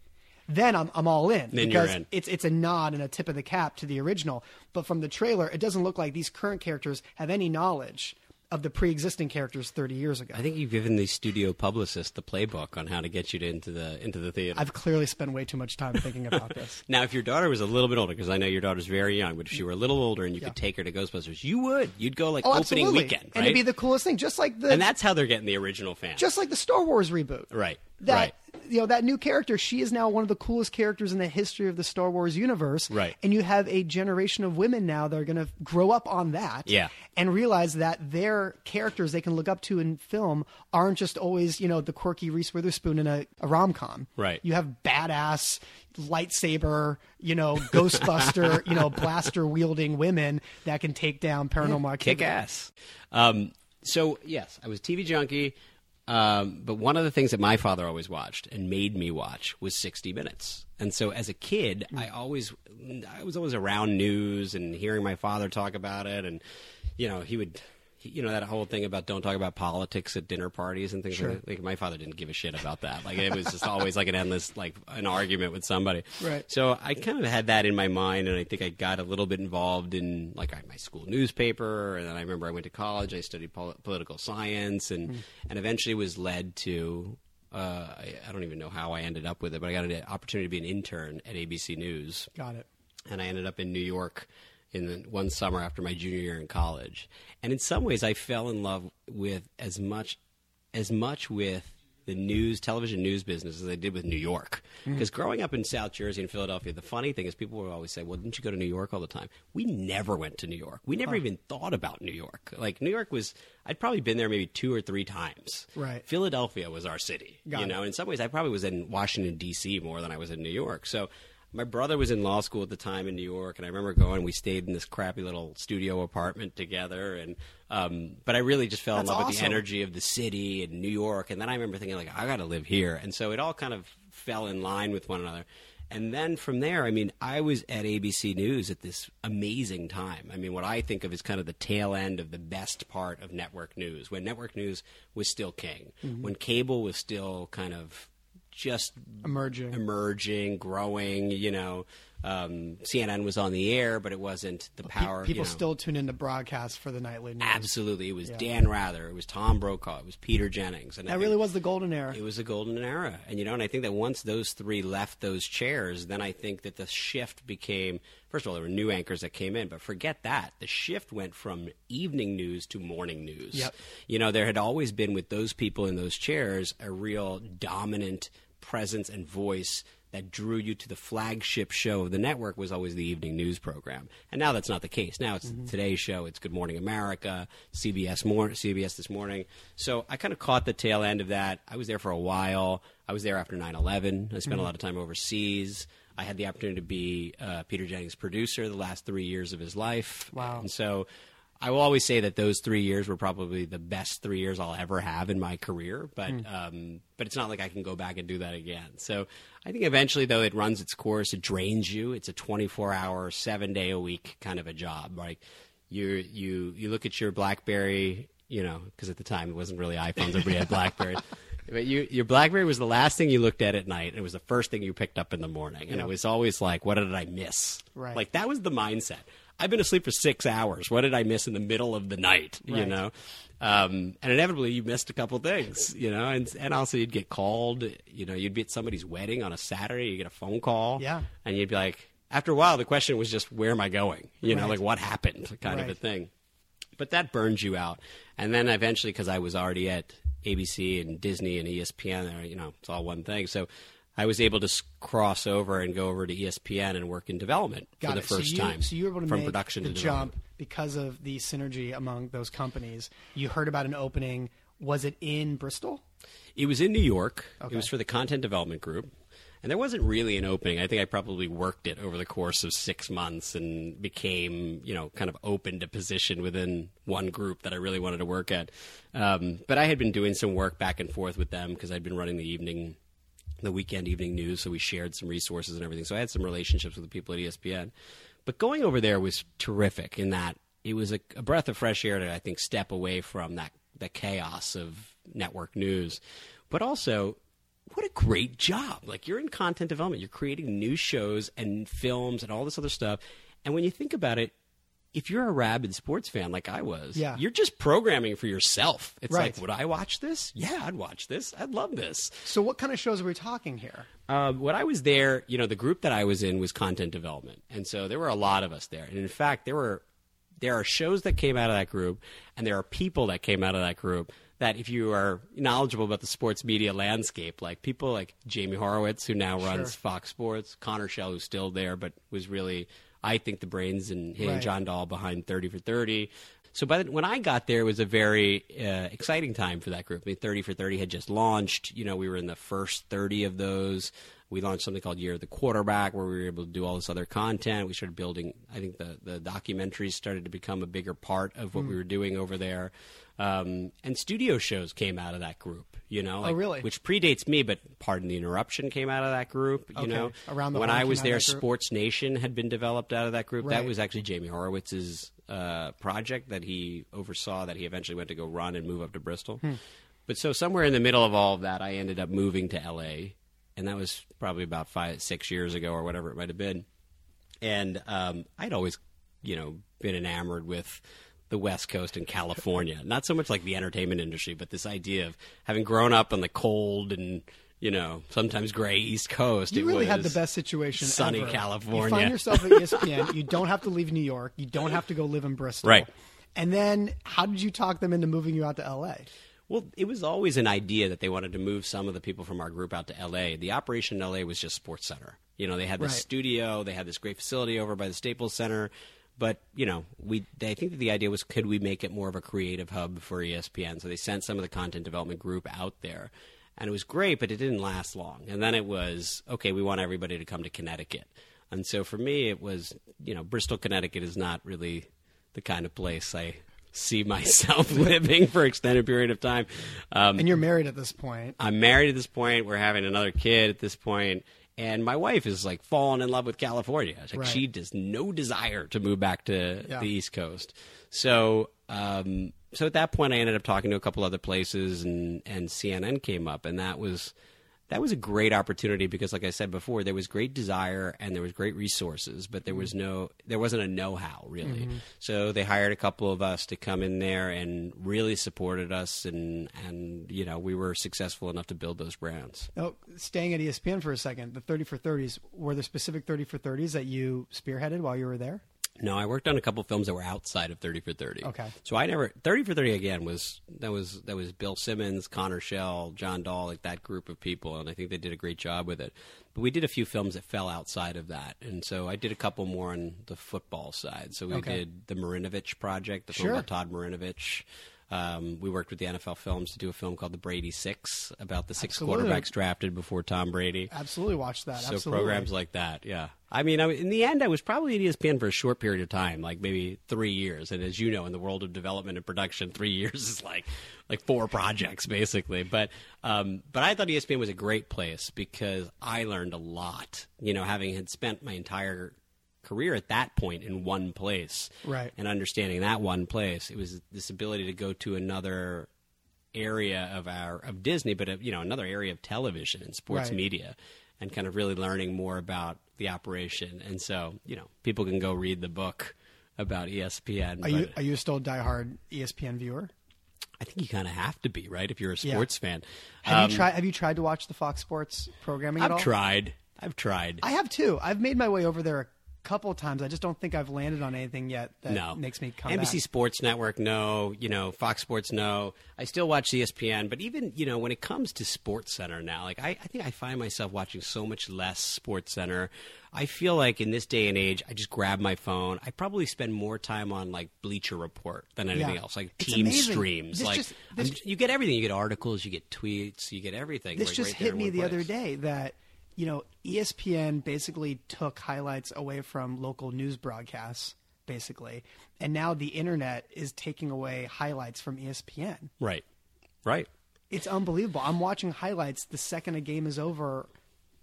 Then I'm I'm all in then because in. it's it's a nod and a tip of the cap to the original. But from the trailer, it doesn't look like these current characters have any knowledge of the pre-existing characters thirty years ago. I think you've given the studio publicist the playbook on how to get you to, into the into the theater. I've clearly spent way too much time thinking about this. Now, if your daughter was a little bit older, because I know your daughter's very young, but if she were a little older and you yeah. could take her to Ghostbusters, you would. You'd go like oh, opening absolutely. weekend, right? And it'd be the coolest thing, just like the... And that's how they're getting the original fans. Just like the Star Wars reboot. Right, that, right. You know, that new character, she is now one of the coolest characters in the history of the Star Wars universe. Right. And you have a generation of women now that are going to grow up on that yeah. and realize that their characters they can look up to in film aren't just always, you know, the quirky Reese Witherspoon in a, a rom-com. Right. You have badass lightsaber, you know, Ghostbuster, you know, blaster-wielding women that can take down paranormal activity. Kick ass. Um, so, yes, I was T V junkie. Um, but one of the things that my father always watched and made me watch was sixty minutes. And so as a kid, I always, I was always around news and hearing my father talk about it. And, you know, he would, he, you know, that whole thing about don't talk about politics at dinner parties and things sure. like that. Like, my father didn't give a shit about that. Like, it was just always like an endless, like an argument with somebody. Right. So I kind of had that in my mind. And I think I got a little bit involved in like my school newspaper. And then I remember I went to college. I studied pol- political science and, mm. and eventually was led to, uh, I, I don't even know how I ended up with it, but I got an opportunity to be an intern at A B C News. Got it. And I ended up in New York in the, one summer after my junior year in college. And in some ways I fell in love with as much as much with the news, television news business as I did with New York. Because mm-hmm. growing up in South Jersey and Philadelphia, the funny thing is people would always say, well, didn't you go to New York all the time? We never went to New York. We never oh. even thought about New York. Like, New York was – I'd probably been there maybe two or three times. Right. Philadelphia was our city. Got you it. know, in some ways I probably was in Washington, D C more than I was in New York. So – my brother was in law school at the time in New York, and I remember going. We stayed in this crappy little studio apartment together, and um, but I really just fell That's in love awesome. with the energy of the city and New York. And then I remember thinking, like, I got to live here, and so it all kind of fell in line with one another. And then from there, I mean, I was at A B C News at this amazing time. I mean, what I think of is kind of the tail end of the best part of network news, when network news was still king, mm-hmm. when cable was still kind of – just emerging, emerging, growing, you know, Um, C N N was on the air, but it wasn't the power. People you know. still tune in to broadcast for the nightly news. Absolutely. It was yeah. Dan Rather. It was Tom Brokaw. It was Peter Jennings. And that really was the golden era. It was the golden era. And, you know, and I think that once those three left those chairs, then I think that the shift became, first of all, there were new anchors that came in, but forget that. The shift went from evening news to morning news. Yep. You know, there had always been with those people in those chairs a real dominant presence and voice that drew you to the flagship show of the network was always the evening news program. And now that's not the case. Now it's mm-hmm. Today's Show. It's Good Morning America, C B S, more, C B S This Morning. So I kind of caught the tail end of that. I was there for a while. I was there after nine eleven. I spent mm-hmm. a lot of time overseas. I had the opportunity to be uh, Peter Jennings' producer the last three years of his life. Wow. And so I will always say that those three years were probably the best three years I'll ever have in my career, but mm. um, but it's not like I can go back and do that again. So I think eventually, though, it runs its course. It drains you. It's a twenty-four hour, seven-day-a-week kind of a job. Like you, you, you look at your BlackBerry, you know, because at the time it wasn't really iPhones. Everybody had BlackBerry. But you, your BlackBerry was the last thing you looked at at night, and it was the first thing you picked up in the morning. And yep. It was always like, what did I miss? Right. Like that was the mindset. I've been asleep for six hours. What did I miss in the middle of the night? Right. You know, um, and inevitably you missed a couple things. You know, and and also you'd get called. You know, you'd be at somebody's wedding on a Saturday. You get a phone call. Yeah, and you'd be like, after a while, the question was just, where am I going? You right. know, like what happened, kind right. of a thing. But that burns you out. And then eventually, because I was already at A B C and Disney and E S P N, you know, it's all one thing. So I was able to cross over and go over to E S P N and work in development Got for the it. first so you, time. So you were able to from make production the to jump because of the synergy among those companies. You heard about an opening. Was it in Bristol? It was in New York. Okay. It was for the content development group. And there wasn't really an opening. I think I probably worked it over the course of six months and became, you know, kind of open to position within one group that I really wanted to work at. Um, but I had been doing some work back and forth with them because I'd been running the evening, the weekend evening news. So we shared some resources and everything. So I had some relationships with the people at E S P N. But going over there was terrific in that it was a, a breath of fresh air to, I think, step away from that the chaos of network news. But also, what a great job. Like, you're in content development. You're creating new shows and films and all this other stuff. And when you think about it, if you're a rabid sports fan like I was, yeah. you're just programming for yourself. It's right. like, would I watch this? Yeah, I'd watch this. I'd love this. So what kind of shows are we talking here? Um, when I was there, you know, the group that I was in was content development. And so there were a lot of us there. And in fact, there were there are shows that came out of that group, and there are people that came out of that group that if you are knowledgeable about the sports media landscape, like people like Jamie Horowitz, who now runs sure. Fox Sports, Connor Schell, who's still there, but was really, I think, the brains and him right. and John Dahl behind thirty for thirty. So by the, when I got there, it was a very uh, exciting time for that group. I mean, thirty for thirty had just launched. You know, we were in the first thirty of those. We launched something called Year of the Quarterback, where we were able to do all this other content. We started building, I think the, the documentaries started to become a bigger part of what mm. we were doing over there. Um, and studio shows came out of that group, you know, like, oh, really? Which predates me, but Pardon the Interruption came out of that group, you okay. know, around the when I was there, Sports Nation had been developed out of that group. Right. That was actually Jamie Horowitz's uh, project that he oversaw that he eventually went to go run and move up to Bristol. Hmm. But so somewhere in the middle of all of that, I ended up moving to L A, and that was probably about five, six years ago or whatever it might have been. And um, I'd always, you know, been enamored with the West Coast and California. Not so much like the entertainment industry, but this idea of having grown up on the cold and, you know, sometimes gray East Coast. You really had the best situation sunny ever. California. You find yourself at E S P N. You don't have to leave New York. You don't have to go live in Bristol. Right. And then how did you talk them into moving you out to L A? Well, it was always an idea that they wanted to move some of the people from our group out to L A. The operation in L A was just Sports Center. You know, they had this right. studio. They had this great facility over by the Staples Center. But, you know, we I think that the idea was, could we make it more of a creative hub for E S P N? So they sent some of the content development group out there. And it was great, but it didn't last long. And then it was, okay, we want everybody to come to Connecticut. And so for me, it was, you know, Bristol, Connecticut is not really the kind of place I see myself living for an extended period of time. Um, and you're married at this point. I'm married at this point. We're having another kid at this point. And my wife is, like, falling in love with California. Like right. She does no desire to move back to yeah. the East Coast. So um, so at that point, I ended up talking to a couple other places, and, and C N N came up. And that was that was a great opportunity because, like I said before, there was great desire and there was great resources, but there was no, there wasn't a know-how really. Mm-hmm. So they hired a couple of us to come in there and really supported us, and and you know we were successful enough to build those brands. Oh, staying at E S P N for a second, the thirty for thirties, were there specific thirty for thirties that you spearheaded while you were there? No, I worked on a couple of films that were outside of thirty for thirty. Okay. So I never – thirty for thirty, again, was – that was that was Bill Simmons, Connor Shell, John Dahl, like that group of people, and I think they did a great job with it. But we did a few films that fell outside of that, and so I did a couple more on the football side. So we okay. did the Marinovich Project, the film sure. about Todd Marinovich. Um, we worked with the N F L Films to do a film called The Brady Six about the six Absolutely. quarterbacks drafted before Tom Brady. Absolutely watched that. So Absolutely. programs like that, yeah. I mean, I, in the end, I was probably at E S P N for a short period of time, like maybe three years. And as you know, in the world of development and production, three years is like like four projects, basically. But um, but I thought E S P N was a great place because I learned a lot, you know, having had spent my entire career at that point in one place, right, and understanding that one place. It was this ability to go to another area of our of Disney, but you know, another area of television and sports right. media, and kind of really learning more about the operation. And so, you know, people can go read the book about E S P N. Are but you are you still a diehard E S P N viewer? I think you kind of have to be, right, if you're a sports yeah. fan. Have um, you tried? Have you tried to watch the Fox Sports programming at I've all? I've tried. I've tried. I have too. I've made my way over there couple of times. I just don't think I've landed on anything yet that no. makes me come N B C back. Sports Network, no. You know, Fox Sports, no. I still watch E S P N, but even, you know, when it comes to Sports Center now, like I, I think I find myself watching so much less Sports Center. I feel like in this day and age, I just grab my phone. I probably spend more time on like Bleacher Report than anything yeah. else, like it's team amazing. streams. This like just, this, you get everything. You get articles, you get tweets, you get everything. This right, just right hit me the place. other day that, you know, E S P N basically took highlights away from local news broadcasts, basically. And now the internet is taking away highlights from E S P N. Right. Right. It's unbelievable. I'm watching highlights the second a game is over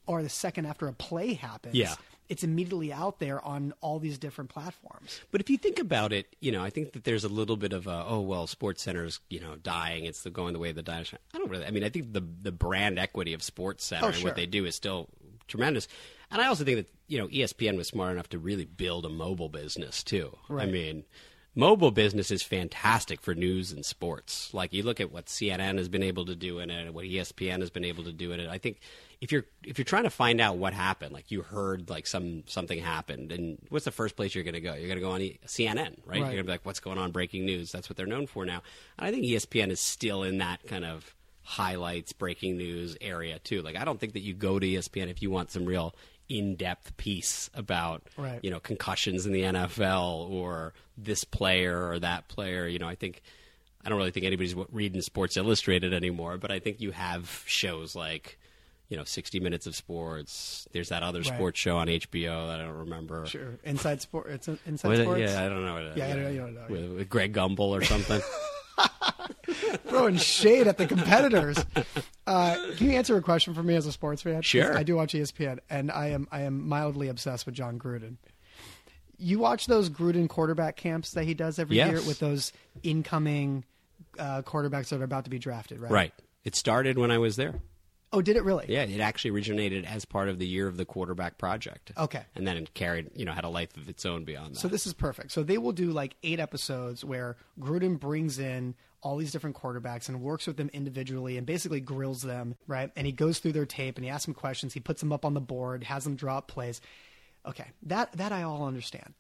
or the second after a play happens. Yeah. It's immediately out there on all these different platforms. But if you think about it, you know, I think that there's a little bit of a, oh, well, SportsCenter's, you know, dying. It's the, going the way of the dinosaur. I don't really – I mean, I think the the brand equity of SportsCenter oh, sure. and what they do is still tremendous. And I also think that, you know, E S P N was smart enough to really build a mobile business too. Right. I mean – mobile business is fantastic for news and sports. Like you look at what C N N has been able to do in it, what E S P N has been able to do in it. I think if you're if you're trying to find out what happened, like you heard like some something happened, and what's the first place you're going to go? You're going to go on e- C N N, right? right? You're going to be like, what's going on? Breaking news. That's what they're known for now. And I think E S P N is still in that kind of highlights, breaking news area too. Like I don't think that you go to E S P N if you want some real in-depth piece about, right. you know, concussions in the N F L or this player or that player. You know, I think, I don't really think anybody's reading Sports Illustrated anymore, but I think you have shows like, you know, sixty minutes of sports. There's that other right. sports show on H B O that I don't remember. Sure. Inside Sport. It's Inside what, Sports? Yeah, I don't know. What, yeah, yeah, I don't, you don't know. With, with Greg Gumbel or something. Throwing shade at the competitors. Uh, can you answer a question for me as a sports fan? Sure. I do watch E S P N, and I am I am mildly obsessed with John Gruden. You watch those Gruden quarterback camps that he does every yes. year with those incoming uh, quarterbacks that are about to be drafted, right? Right. It started when I was there. Oh, did it really? Yeah, it actually originated as part of the Year of the Quarterback project. Okay. And then it carried, you know, had a life of its own beyond that. So this is perfect. So they will do like eight episodes where Gruden brings in all these different quarterbacks and works with them individually and basically grills them, right? And he goes through their tape and he asks them questions. He puts them up on the board, has them draw up plays. Okay, that, that I all understand.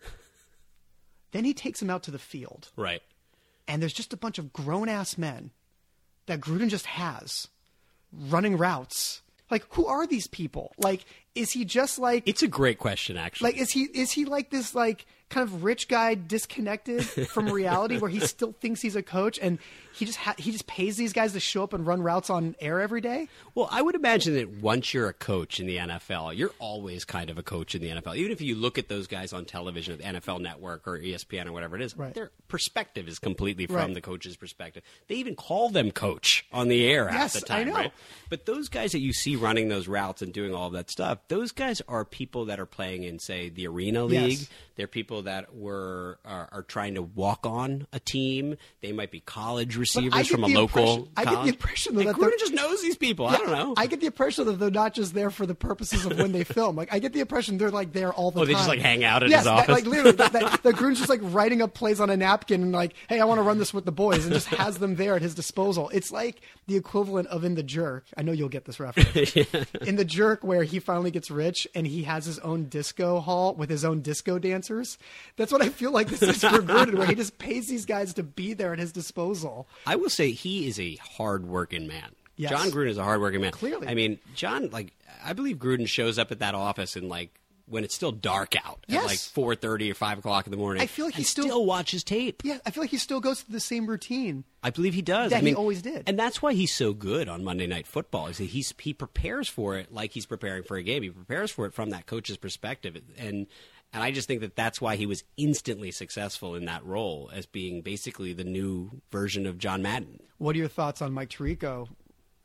Then he takes them out to the field. Right. And there's just a bunch of grown-ass men that Gruden just has running routes. Like, who are these people? Like, is he just like... It's a great question, actually. Like, is he is he like this, like, kind of rich guy disconnected from reality where he still thinks he's a coach and he just ha- he just pays these guys to show up and run routes on air every day? Well, I would imagine that once you're a coach in the N F L, you're always kind of a coach in the N F L. Even if you look at those guys on television at the N F L Network or E S P N or whatever it is, right. their perspective is completely from right. the coach's perspective. They even call them coach on the air yes, half the time, I know. right? But those guys that you see running those routes and doing all of that stuff, up. Those guys are people that are playing in, say, the Arena League. Yes. They're people that were are, are trying to walk on a team. They might be college receivers from a local college. I get the impression that Gordon just knows these people. Yeah, I don't know. I get the impression that they're not just there for the purposes of when they film. Like I get the impression they're like there all the oh, time. Oh, they just like hang out at yes, his office. That, like literally, that, that, the Gruden's just like writing up plays on a napkin and like, hey, I want to run this with the boys, and just has them there at his disposal. It's like the equivalent of in The Jerk. I know you'll get this reference. Yeah. In The Jerk, where he finally gets rich and he has his own disco hall with his own disco dancers. That's what I feel like this is for Gruden, where he just pays these guys to be there at his disposal. I will say he is a hard-working man. Yes. John Gruden is a hard-working man. Clearly. I mean, John, like, I believe Gruden shows up at that office and, like, when it's still dark out yes. at like four thirty or five o'clock in the morning. I feel like he still, still watches tape. Yeah, I feel like he still goes through the same routine. I believe he does. That I mean, he always did. And that's why he's so good on Monday Night Football. Is that he's he prepares for it like he's preparing for a game. He prepares for it from that coach's perspective, and and I just think that that's why he was instantly successful in that role as being basically the new version of John Madden. What are your thoughts on Mike Tirico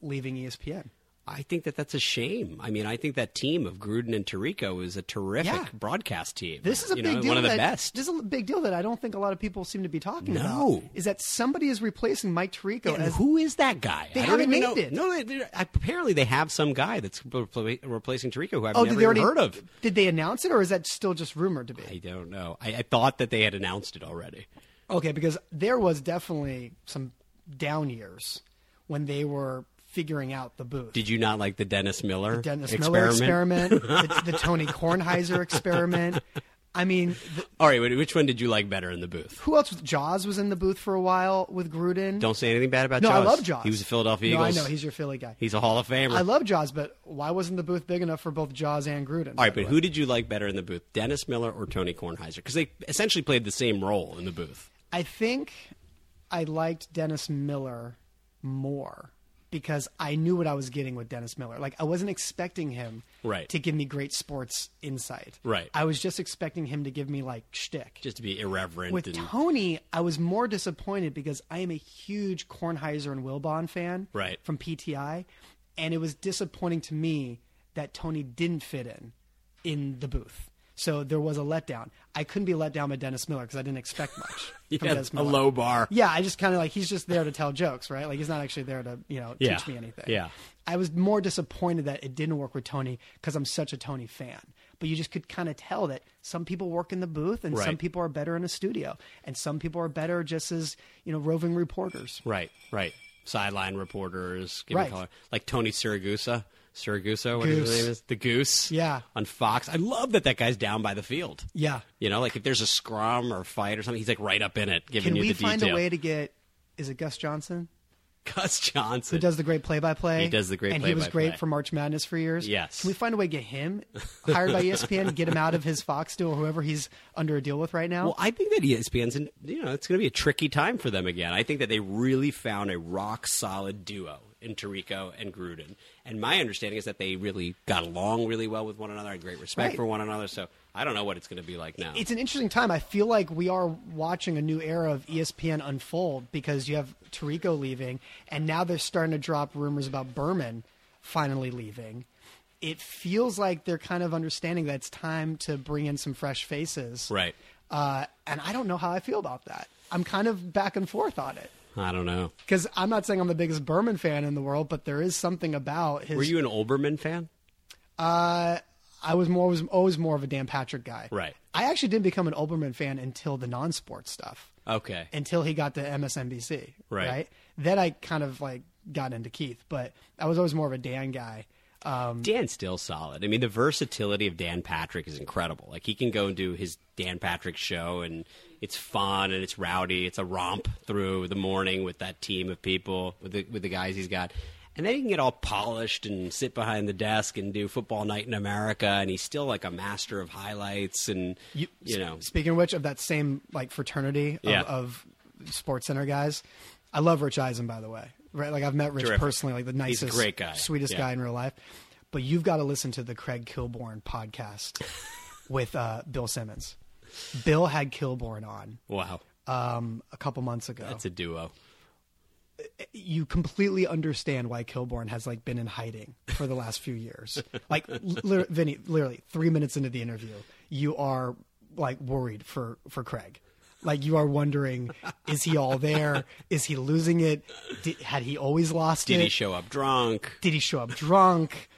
leaving E S P N? I think that that's a shame. I mean, I think that team of Gruden and Tirico is a terrific yeah. broadcast team. This is a you big know, deal. One of the that, best. This is a big deal that I don't think a lot of people seem to be talking no. about. Is that somebody is replacing Mike Tirico? Yeah, as, who is that guy? They I haven't named know. it. No, they, apparently they have some guy that's replacing Tirico who I've oh, never already, heard of. Did they announce it, or is that still just rumored to be? I don't know. I, I thought that they had announced it already. Okay, because there was definitely some down years when they were figuring out the booth. Did you not like the Dennis Miller the Dennis experiment? Miller experiment, the, the Tony Kornheiser experiment. I mean... The, all right, which one did you like better in the booth? Who else? Jaws was in the booth for a while with Gruden. Don't say anything bad about no, Jaws. No, I love Jaws. He was a Philadelphia Eagles. No, I know. He's your Philly guy. He's a Hall of Famer. I love Jaws, but why wasn't the booth big enough for both Jaws and Gruden? All right, but who did you like better in the booth? Dennis Miller or Tony Kornheiser? Because they essentially played the same role in the booth. I think I liked Dennis Miller more, because I knew what I was getting with Dennis Miller. Like, I wasn't expecting him right. to give me great sports insight. Right. I was just expecting him to give me, like, shtick. Just to be irreverent. With and... Tony, I was more disappointed because I am a huge Kornheiser and Wilbon fan right. from P T I, and it was disappointing to me that Tony didn't fit in in the booth. So there was a letdown. I couldn't be let down by Dennis Miller because I didn't expect much yeah, from Dennis Miller. A low bar. Yeah, I just kind of like, he's just there to tell jokes, right? Like, he's not actually there to, you know, yeah. teach me anything. Yeah. I was more disappointed that it didn't work with Tony because I'm such a Tony fan. But you just could kind of tell that some people work in the booth and right. some people are better in a studio. And some people are better just as, you know, roving reporters. Right, right. Sideline reporters. Give right. color. Like Tony Siragusa. Siragusa, whatever his name is, the Goose, yeah, on Fox. I love that that guy's down by the field. Yeah, you know, like if there's a scrum or a fight or something, he's like right up in it, giving Can you the detail. Can we find a way to get? Is it Gus Johnson? Gus Johnson, who does the great play-by-play. He does the great, and play-by-play. He was great for March Madness for years. Yes. Can we find a way to get him hired by E S P N, get him out of his Fox deal, or whoever he's under a deal with right now? Well, I think that E S P N's, in, you know, it's going to be a tricky time for them again. I think that they really found a rock-solid duo in Tirico and Gruden, and my understanding is that they really got along really well with one another, and great respect right. for one another. So I don't know what it's going to be like now. It's an interesting time. I feel like we are watching a new era of E S P N unfold because you have Tirico leaving, and now they're starting to drop rumors about Berman finally leaving. It feels like they're kind of understanding that it's time to bring in some fresh faces, right? Uh, and I don't know how I feel about that. I'm kind of back and forth on it. I don't know. Because I'm not saying I'm the biggest Berman fan in the world, but there is something about his... Were you an Olbermann fan? Uh, I was more was always more of a Dan Patrick guy. Right. I actually didn't become an Olbermann fan until the non-sports stuff. Okay. Until he got to M S N B C. Right. right? Then I kind of like got into Keith, but I was always more of a Dan guy. Um, Dan's still solid. I mean, the versatility of Dan Patrick is incredible. Like, he can go and do his Dan Patrick show, and it's fun and it's rowdy. It's a romp through the morning with that team of people, with the, with the guys he's got. And then he can get all polished and sit behind the desk and do Football Night in America, and he's still like a master of highlights and, you, you know. Speaking of which, of that same like fraternity of, yeah. of SportsCenter guys, I love Rich Eisen, by the way. Right, like I've met Rich Terrific. personally, like the nicest, He's a great guy. sweetest yeah. guy in real life. But you've got to listen to the Craig Kilborn podcast with uh, Bill Simmons. Bill had Kilborn on. Wow. Um, a couple months ago. That's a duo. you completely understand why Kilborn has like been in hiding for the last few years. Like, li- Vinny, literally three minutes into the interview, you are like worried for, for Craig. Like, you are wondering, is he all there? Is he losing it? Did, had he always lost Did it? Did he show up drunk? Did he show up drunk?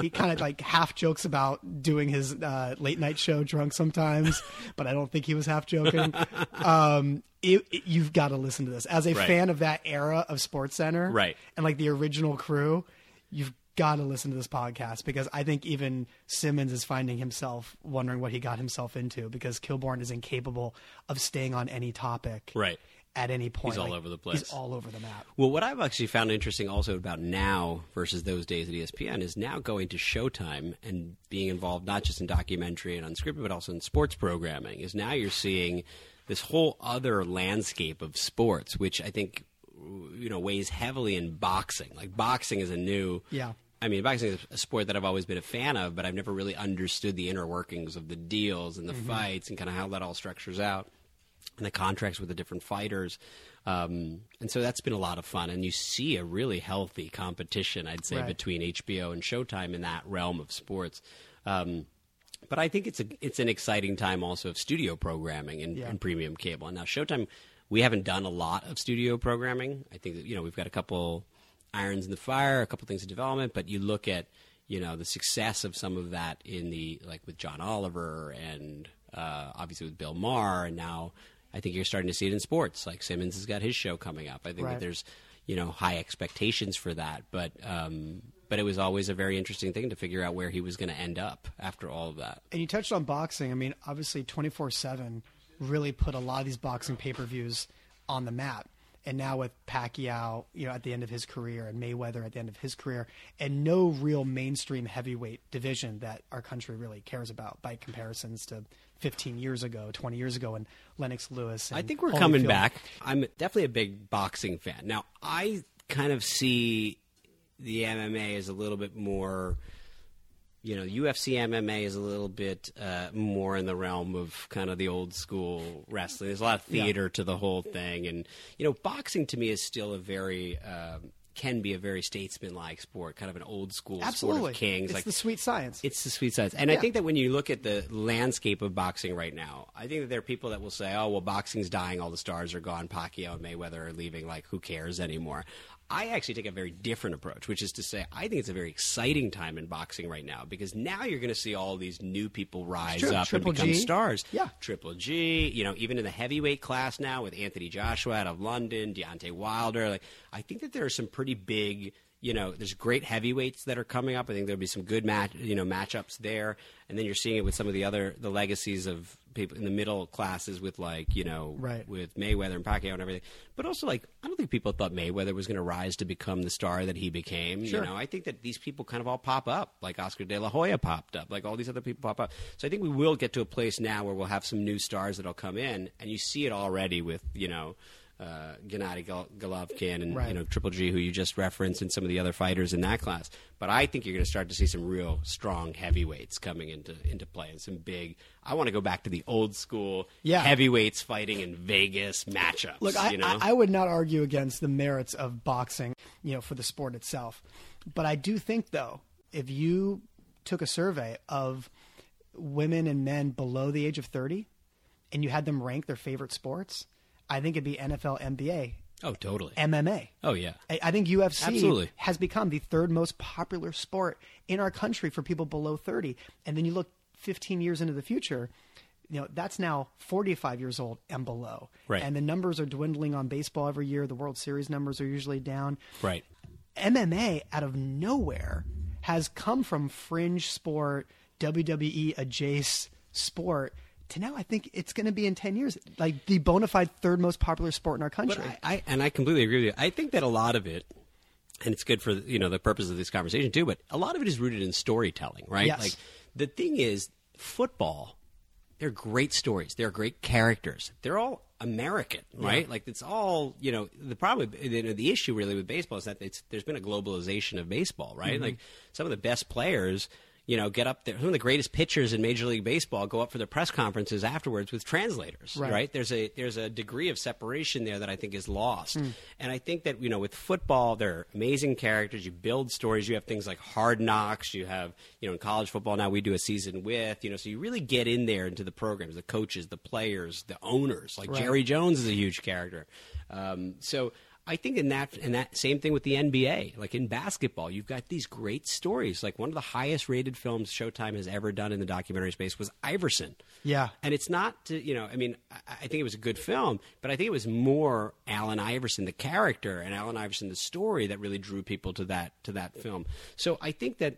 He kind of like half jokes about doing his uh, late night show drunk sometimes, but I don't think he was half joking. Um, it, it, you've got to listen to this. As a right. fan of that era of SportsCenter right. and like the original crew, you've got to listen to this podcast, because I think even Simmons is finding himself wondering what he got himself into, because Kilborn is incapable of staying on any topic right. at any point. He's all like, over the place. He's all over the map. Well, what I've actually found interesting also about now versus those days at E S P N is now going to Showtime and being involved not just in documentary and unscripted, but also in sports programming, is now you're seeing this whole other landscape of sports, which I think, you know, weighs heavily in boxing. Like, boxing is a new... yeah. I mean, boxing is a sport that I've always been a fan of, but I've never really understood the inner workings of the deals and the mm-hmm. fights and kind of how that all structures out and the contracts with the different fighters. Um, and so that's been a lot of fun. And you see a really healthy competition, I'd say, right. between H B O and Showtime in that realm of sports. Um, but I think it's a, it's an exciting time also of studio programming and, yeah. and premium cable. And now Showtime, we haven't done a lot of studio programming. I think that, you know, we've got a couple – irons in the fire, a couple things in development, but you look at, you know, the success of some of that in the, like with John Oliver and uh, obviously with Bill Maher, and now I think you're starting to see it in sports. Like Simmons has got his show coming up. I think right. that there's, you know, high expectations for that, but um, but it was always a very interesting thing to figure out where he was going to end up after all of that. And you touched on boxing. I mean, obviously twenty-four seven really put a lot of these boxing pay-per-views on the map. And now with Pacquiao, you know, at the end of his career, and Mayweather at the end of his career, and no real mainstream heavyweight division that our country really cares about by comparisons to fifteen years ago, twenty years ago, and Lennox Lewis. And I think we're Holyfield. Coming back. I'm definitely a big boxing fan. Now, I kind of see the M M A as a little bit more, you know, U F C M M A is a little bit uh, more in the realm of kind of the old school wrestling. There's a lot of theater yeah. to the whole thing. And, you know, boxing to me is still a very um, – can be a very statesman-like sport, kind of an old school Absolutely. Sport of kings. It's like, the sweet science. It's the sweet science. And yeah. I think that when you look at the landscape of boxing right now, I think that there are people that will say, oh, well, boxing's dying. All the stars are gone. Pacquiao and Mayweather are leaving. Like, who cares anymore? I actually take a very different approach, which is to say I think it's a very exciting time in boxing right now, because now you're going to see all these new people rise True. Up Triple and become G. stars. Yeah. Triple G, you know, even in the heavyweight class now with Anthony Joshua out of London, Deontay Wilder. Like, I think that there are some pretty big, you know, there's great heavyweights that are coming up. I think there'll be some good match, you know, matchups there. And then you're seeing it with some of the other, the legacies of people in the middle classes with, like, you know, right. with Mayweather and Pacquiao and everything. But also, like, I don't think people thought Mayweather was going to rise to become the star that he became. Sure. You know, I think that these people kind of all pop up, like Oscar De La Hoya popped up, like all these other people pop up. So I think we will get to a place now where we'll have some new stars that'll come in, and you see it already with, you know, uh, Gennady Golovkin and right. you know, Triple G, who you just referenced, and some of the other fighters in that class. But I think you're going to start to see some real strong heavyweights coming into into play, and some big. I want to go back to the old school yeah. heavyweights fighting in Vegas matchups. Look, I, you know? I, I would not argue against the merits of boxing, you know, for the sport itself. But I do think, though, if you took a survey of women and men below the age of thirty, and you had them rank their favorite sports, I think it'd be N F L, N B A. Oh, totally. M M A. Oh, yeah. I, I think U F C Absolutely. Has become the third most popular sport in our country for people below thirty. And then you look fifteen years into the future, you know, that's now forty-five years old and below. Right. And the numbers are dwindling on baseball every year. The World Series numbers are usually down. Right. M M A, out of nowhere, has come from fringe sport, W W E adjacent sport, to now I think it's going to be in ten years, like the bona fide third most popular sport in our country. But I, I, and I completely agree with you. I think that a lot of it, and it's good for, you know, the purpose of this conversation too, but a lot of it is rooted in storytelling, right? Yes. Like, the thing is, football, they're great stories. They're great characters. They're all American, right? Yeah. Like, it's all, you know, the problem, you know, the issue really with baseball is that it's, there's been a globalization of baseball, right? Mm-hmm. Like, some of the best players – you know, get up there. Some of the greatest pitchers in Major League Baseball go up for their press conferences afterwards with translators, right? right? There's a there's a degree of separation there that I think is lost. Mm. And I think that, you know, with football, there are amazing characters. You build stories. You have things like Hard Knocks. You have, you know, in college football now we do a season with, you know, so you really get in there into the programs, the coaches, the players, the owners. Like right. Jerry Jones is a huge character. Um, so I think in that in that same thing with the N B A, like in basketball, you've got these great stories. Like one of the highest rated films Showtime has ever done in the documentary space was Iverson. Yeah. And it's not, to, you know, I mean, I think it was a good film, but I think it was more Allen Iverson, the character, and Allen Iverson, the story, that really drew people to that to that film. So I think that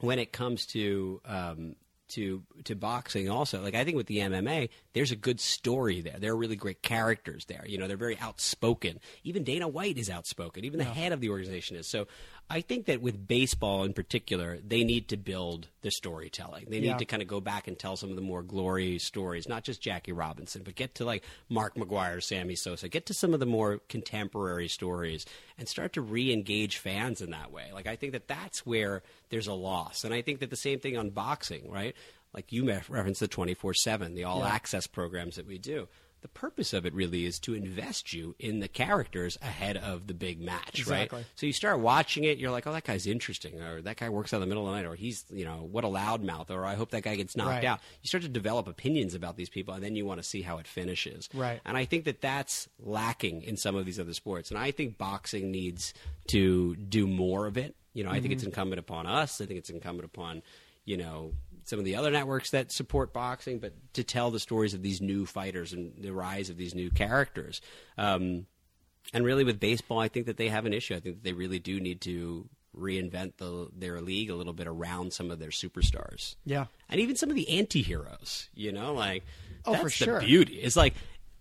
when it comes to um, to to boxing also, like I think with the M M A, there's a good story there. There are really great characters there. You know, they're very outspoken. Even Dana White is outspoken. Even the yeah. head of the organization is. So I think that with baseball in particular, they need to build the storytelling. They need yeah. to kind of go back and tell some of the more glory stories, not just Jackie Robinson, but get to like Mark McGwire, Sammy Sosa, get to some of the more contemporary stories and start to re-engage fans in that way. Like I think that that's where there's a loss. And I think that the same thing on boxing, right? Like you referenced the twenty-four seven, the all-access yeah. programs that we do. The purpose of it really is to invest you in the characters ahead of the big match, exactly. right? So you start watching it, you're like, oh, that guy's interesting, or that guy works out in the middle of the night, or he's, you know, what a loudmouth, or I hope that guy gets knocked right. out. You start to develop opinions about these people, and then you want to see how it finishes. Right. And I think that that's lacking in some of these other sports. And I think boxing needs to do more of it. You know, mm-hmm. I think it's incumbent upon us. I think it's incumbent upon, you know, some of the other networks that support boxing, but to tell the stories of these new fighters and the rise of these new characters. Um, and really with baseball, I think that they have an issue. I think that they really do need to reinvent the, their league a little bit around some of their superstars. Yeah. And even some of the anti-heroes, you know, like oh, that's for sure. the beauty. It's like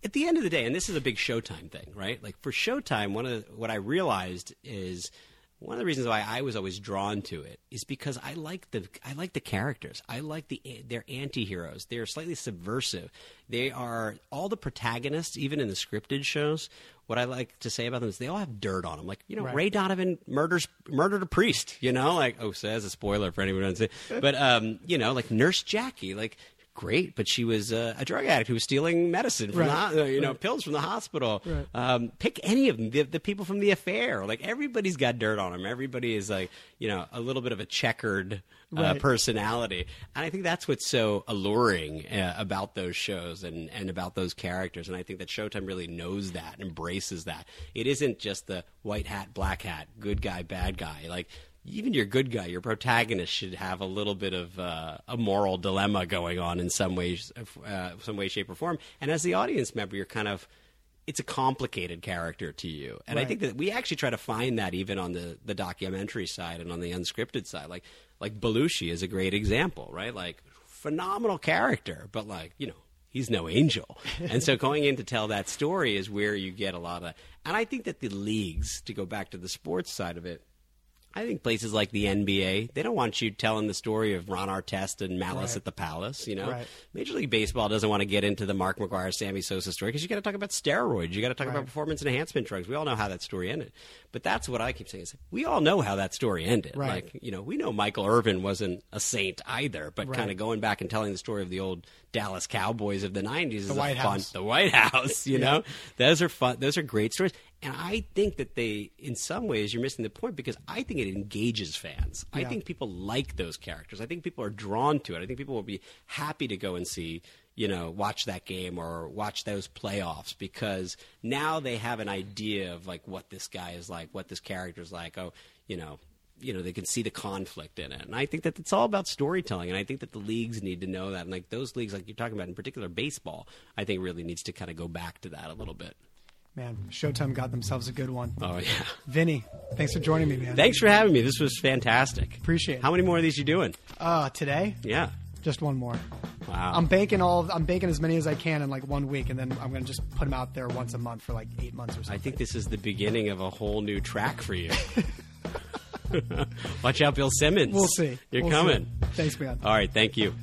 at the end of the day, and this is a big Showtime thing, right? Like for Showtime, one of the, what I realized is – one of the reasons why I was always drawn to it is because I like the I like the characters. I like the they're anti-heroes. They're slightly subversive. They are all the protagonists, even in the scripted shows. What I like to say about them is they all have dirt on them. Like, you know, right. Ray Donovan murders murdered a priest, you know? Like, oh, so that's a spoiler for anyone who doesn't see. But, um, you know, like Nurse Jackie, like, great, but she was uh, a drug addict who was stealing medicine from right. the, you know right. pills from the hospital. Right. Um, pick any of them, the, the people from The Affair. Like everybody's got dirt on them. Everybody is like, you know, a little bit of a checkered uh, right. personality, and I think that's what's so alluring uh, about those shows and and about those characters. And I think that Showtime really knows that, embraces that. It isn't just the white hat, black hat, good guy, bad guy, like. Even your good guy, your protagonist, should have a little bit of uh, a moral dilemma going on in some way, uh, some way, shape, or form. And as the audience member, you're kind of – it's a complicated character to you. And right. I think that we actually try to find that even on the, the documentary side and on the unscripted side. Like like Belushi is a great example, right? Like phenomenal character, but like, you know, he's no angel. And so going in to tell that story is where you get a lot of – and I think that the leagues, to go back to the sports side of it, I think places like the N B A, they don't want you telling the story of Ron Artest and Malice right. at the Palace. You know, right. Major League Baseball doesn't want to get into the Mark McGwire, Sammy Sosa story because you got to talk about steroids, you got to talk right. about performance enhancement drugs. We all know how that story ended, but that's what I keep saying is we all know how that story ended. Right. Like you know, we know Michael Irvin wasn't a saint either, but right. kind of going back and telling the story of the old Dallas Cowboys of the nineties is the a White fun. House. The White House, you yeah. know, those are fun. Those are great stories. And I think that they, in some ways, you're missing the point because I think it engages fans. Yeah. I think people like those characters. I think people are drawn to it. I think people will be happy to go and see, you know, watch that game or watch those playoffs because now they have an idea of, like, what this guy is like, what this character is like. Oh, you know, you know, they can see the conflict in it. And I think that it's all about storytelling, and I think that the leagues need to know that. And, like, those leagues, like you're talking about, in particular baseball, I think really needs to kind of go back to that a little bit. Man, Showtime got themselves a good one. Oh, yeah. Vinny, thanks for joining me, man. Thanks for having me. This was fantastic. Appreciate it. How many more of these you doing? Uh, today? Yeah. Just one more. Wow. I'm banking all. I'm banking as many as I can in like one week, and then I'm going to just put them out there once a month for like eight months or something. I think this is the beginning of a whole new track for you. Watch out, Bill Simmons. We'll see. You're we'll coming. See. Thanks, man. All right. Thank you.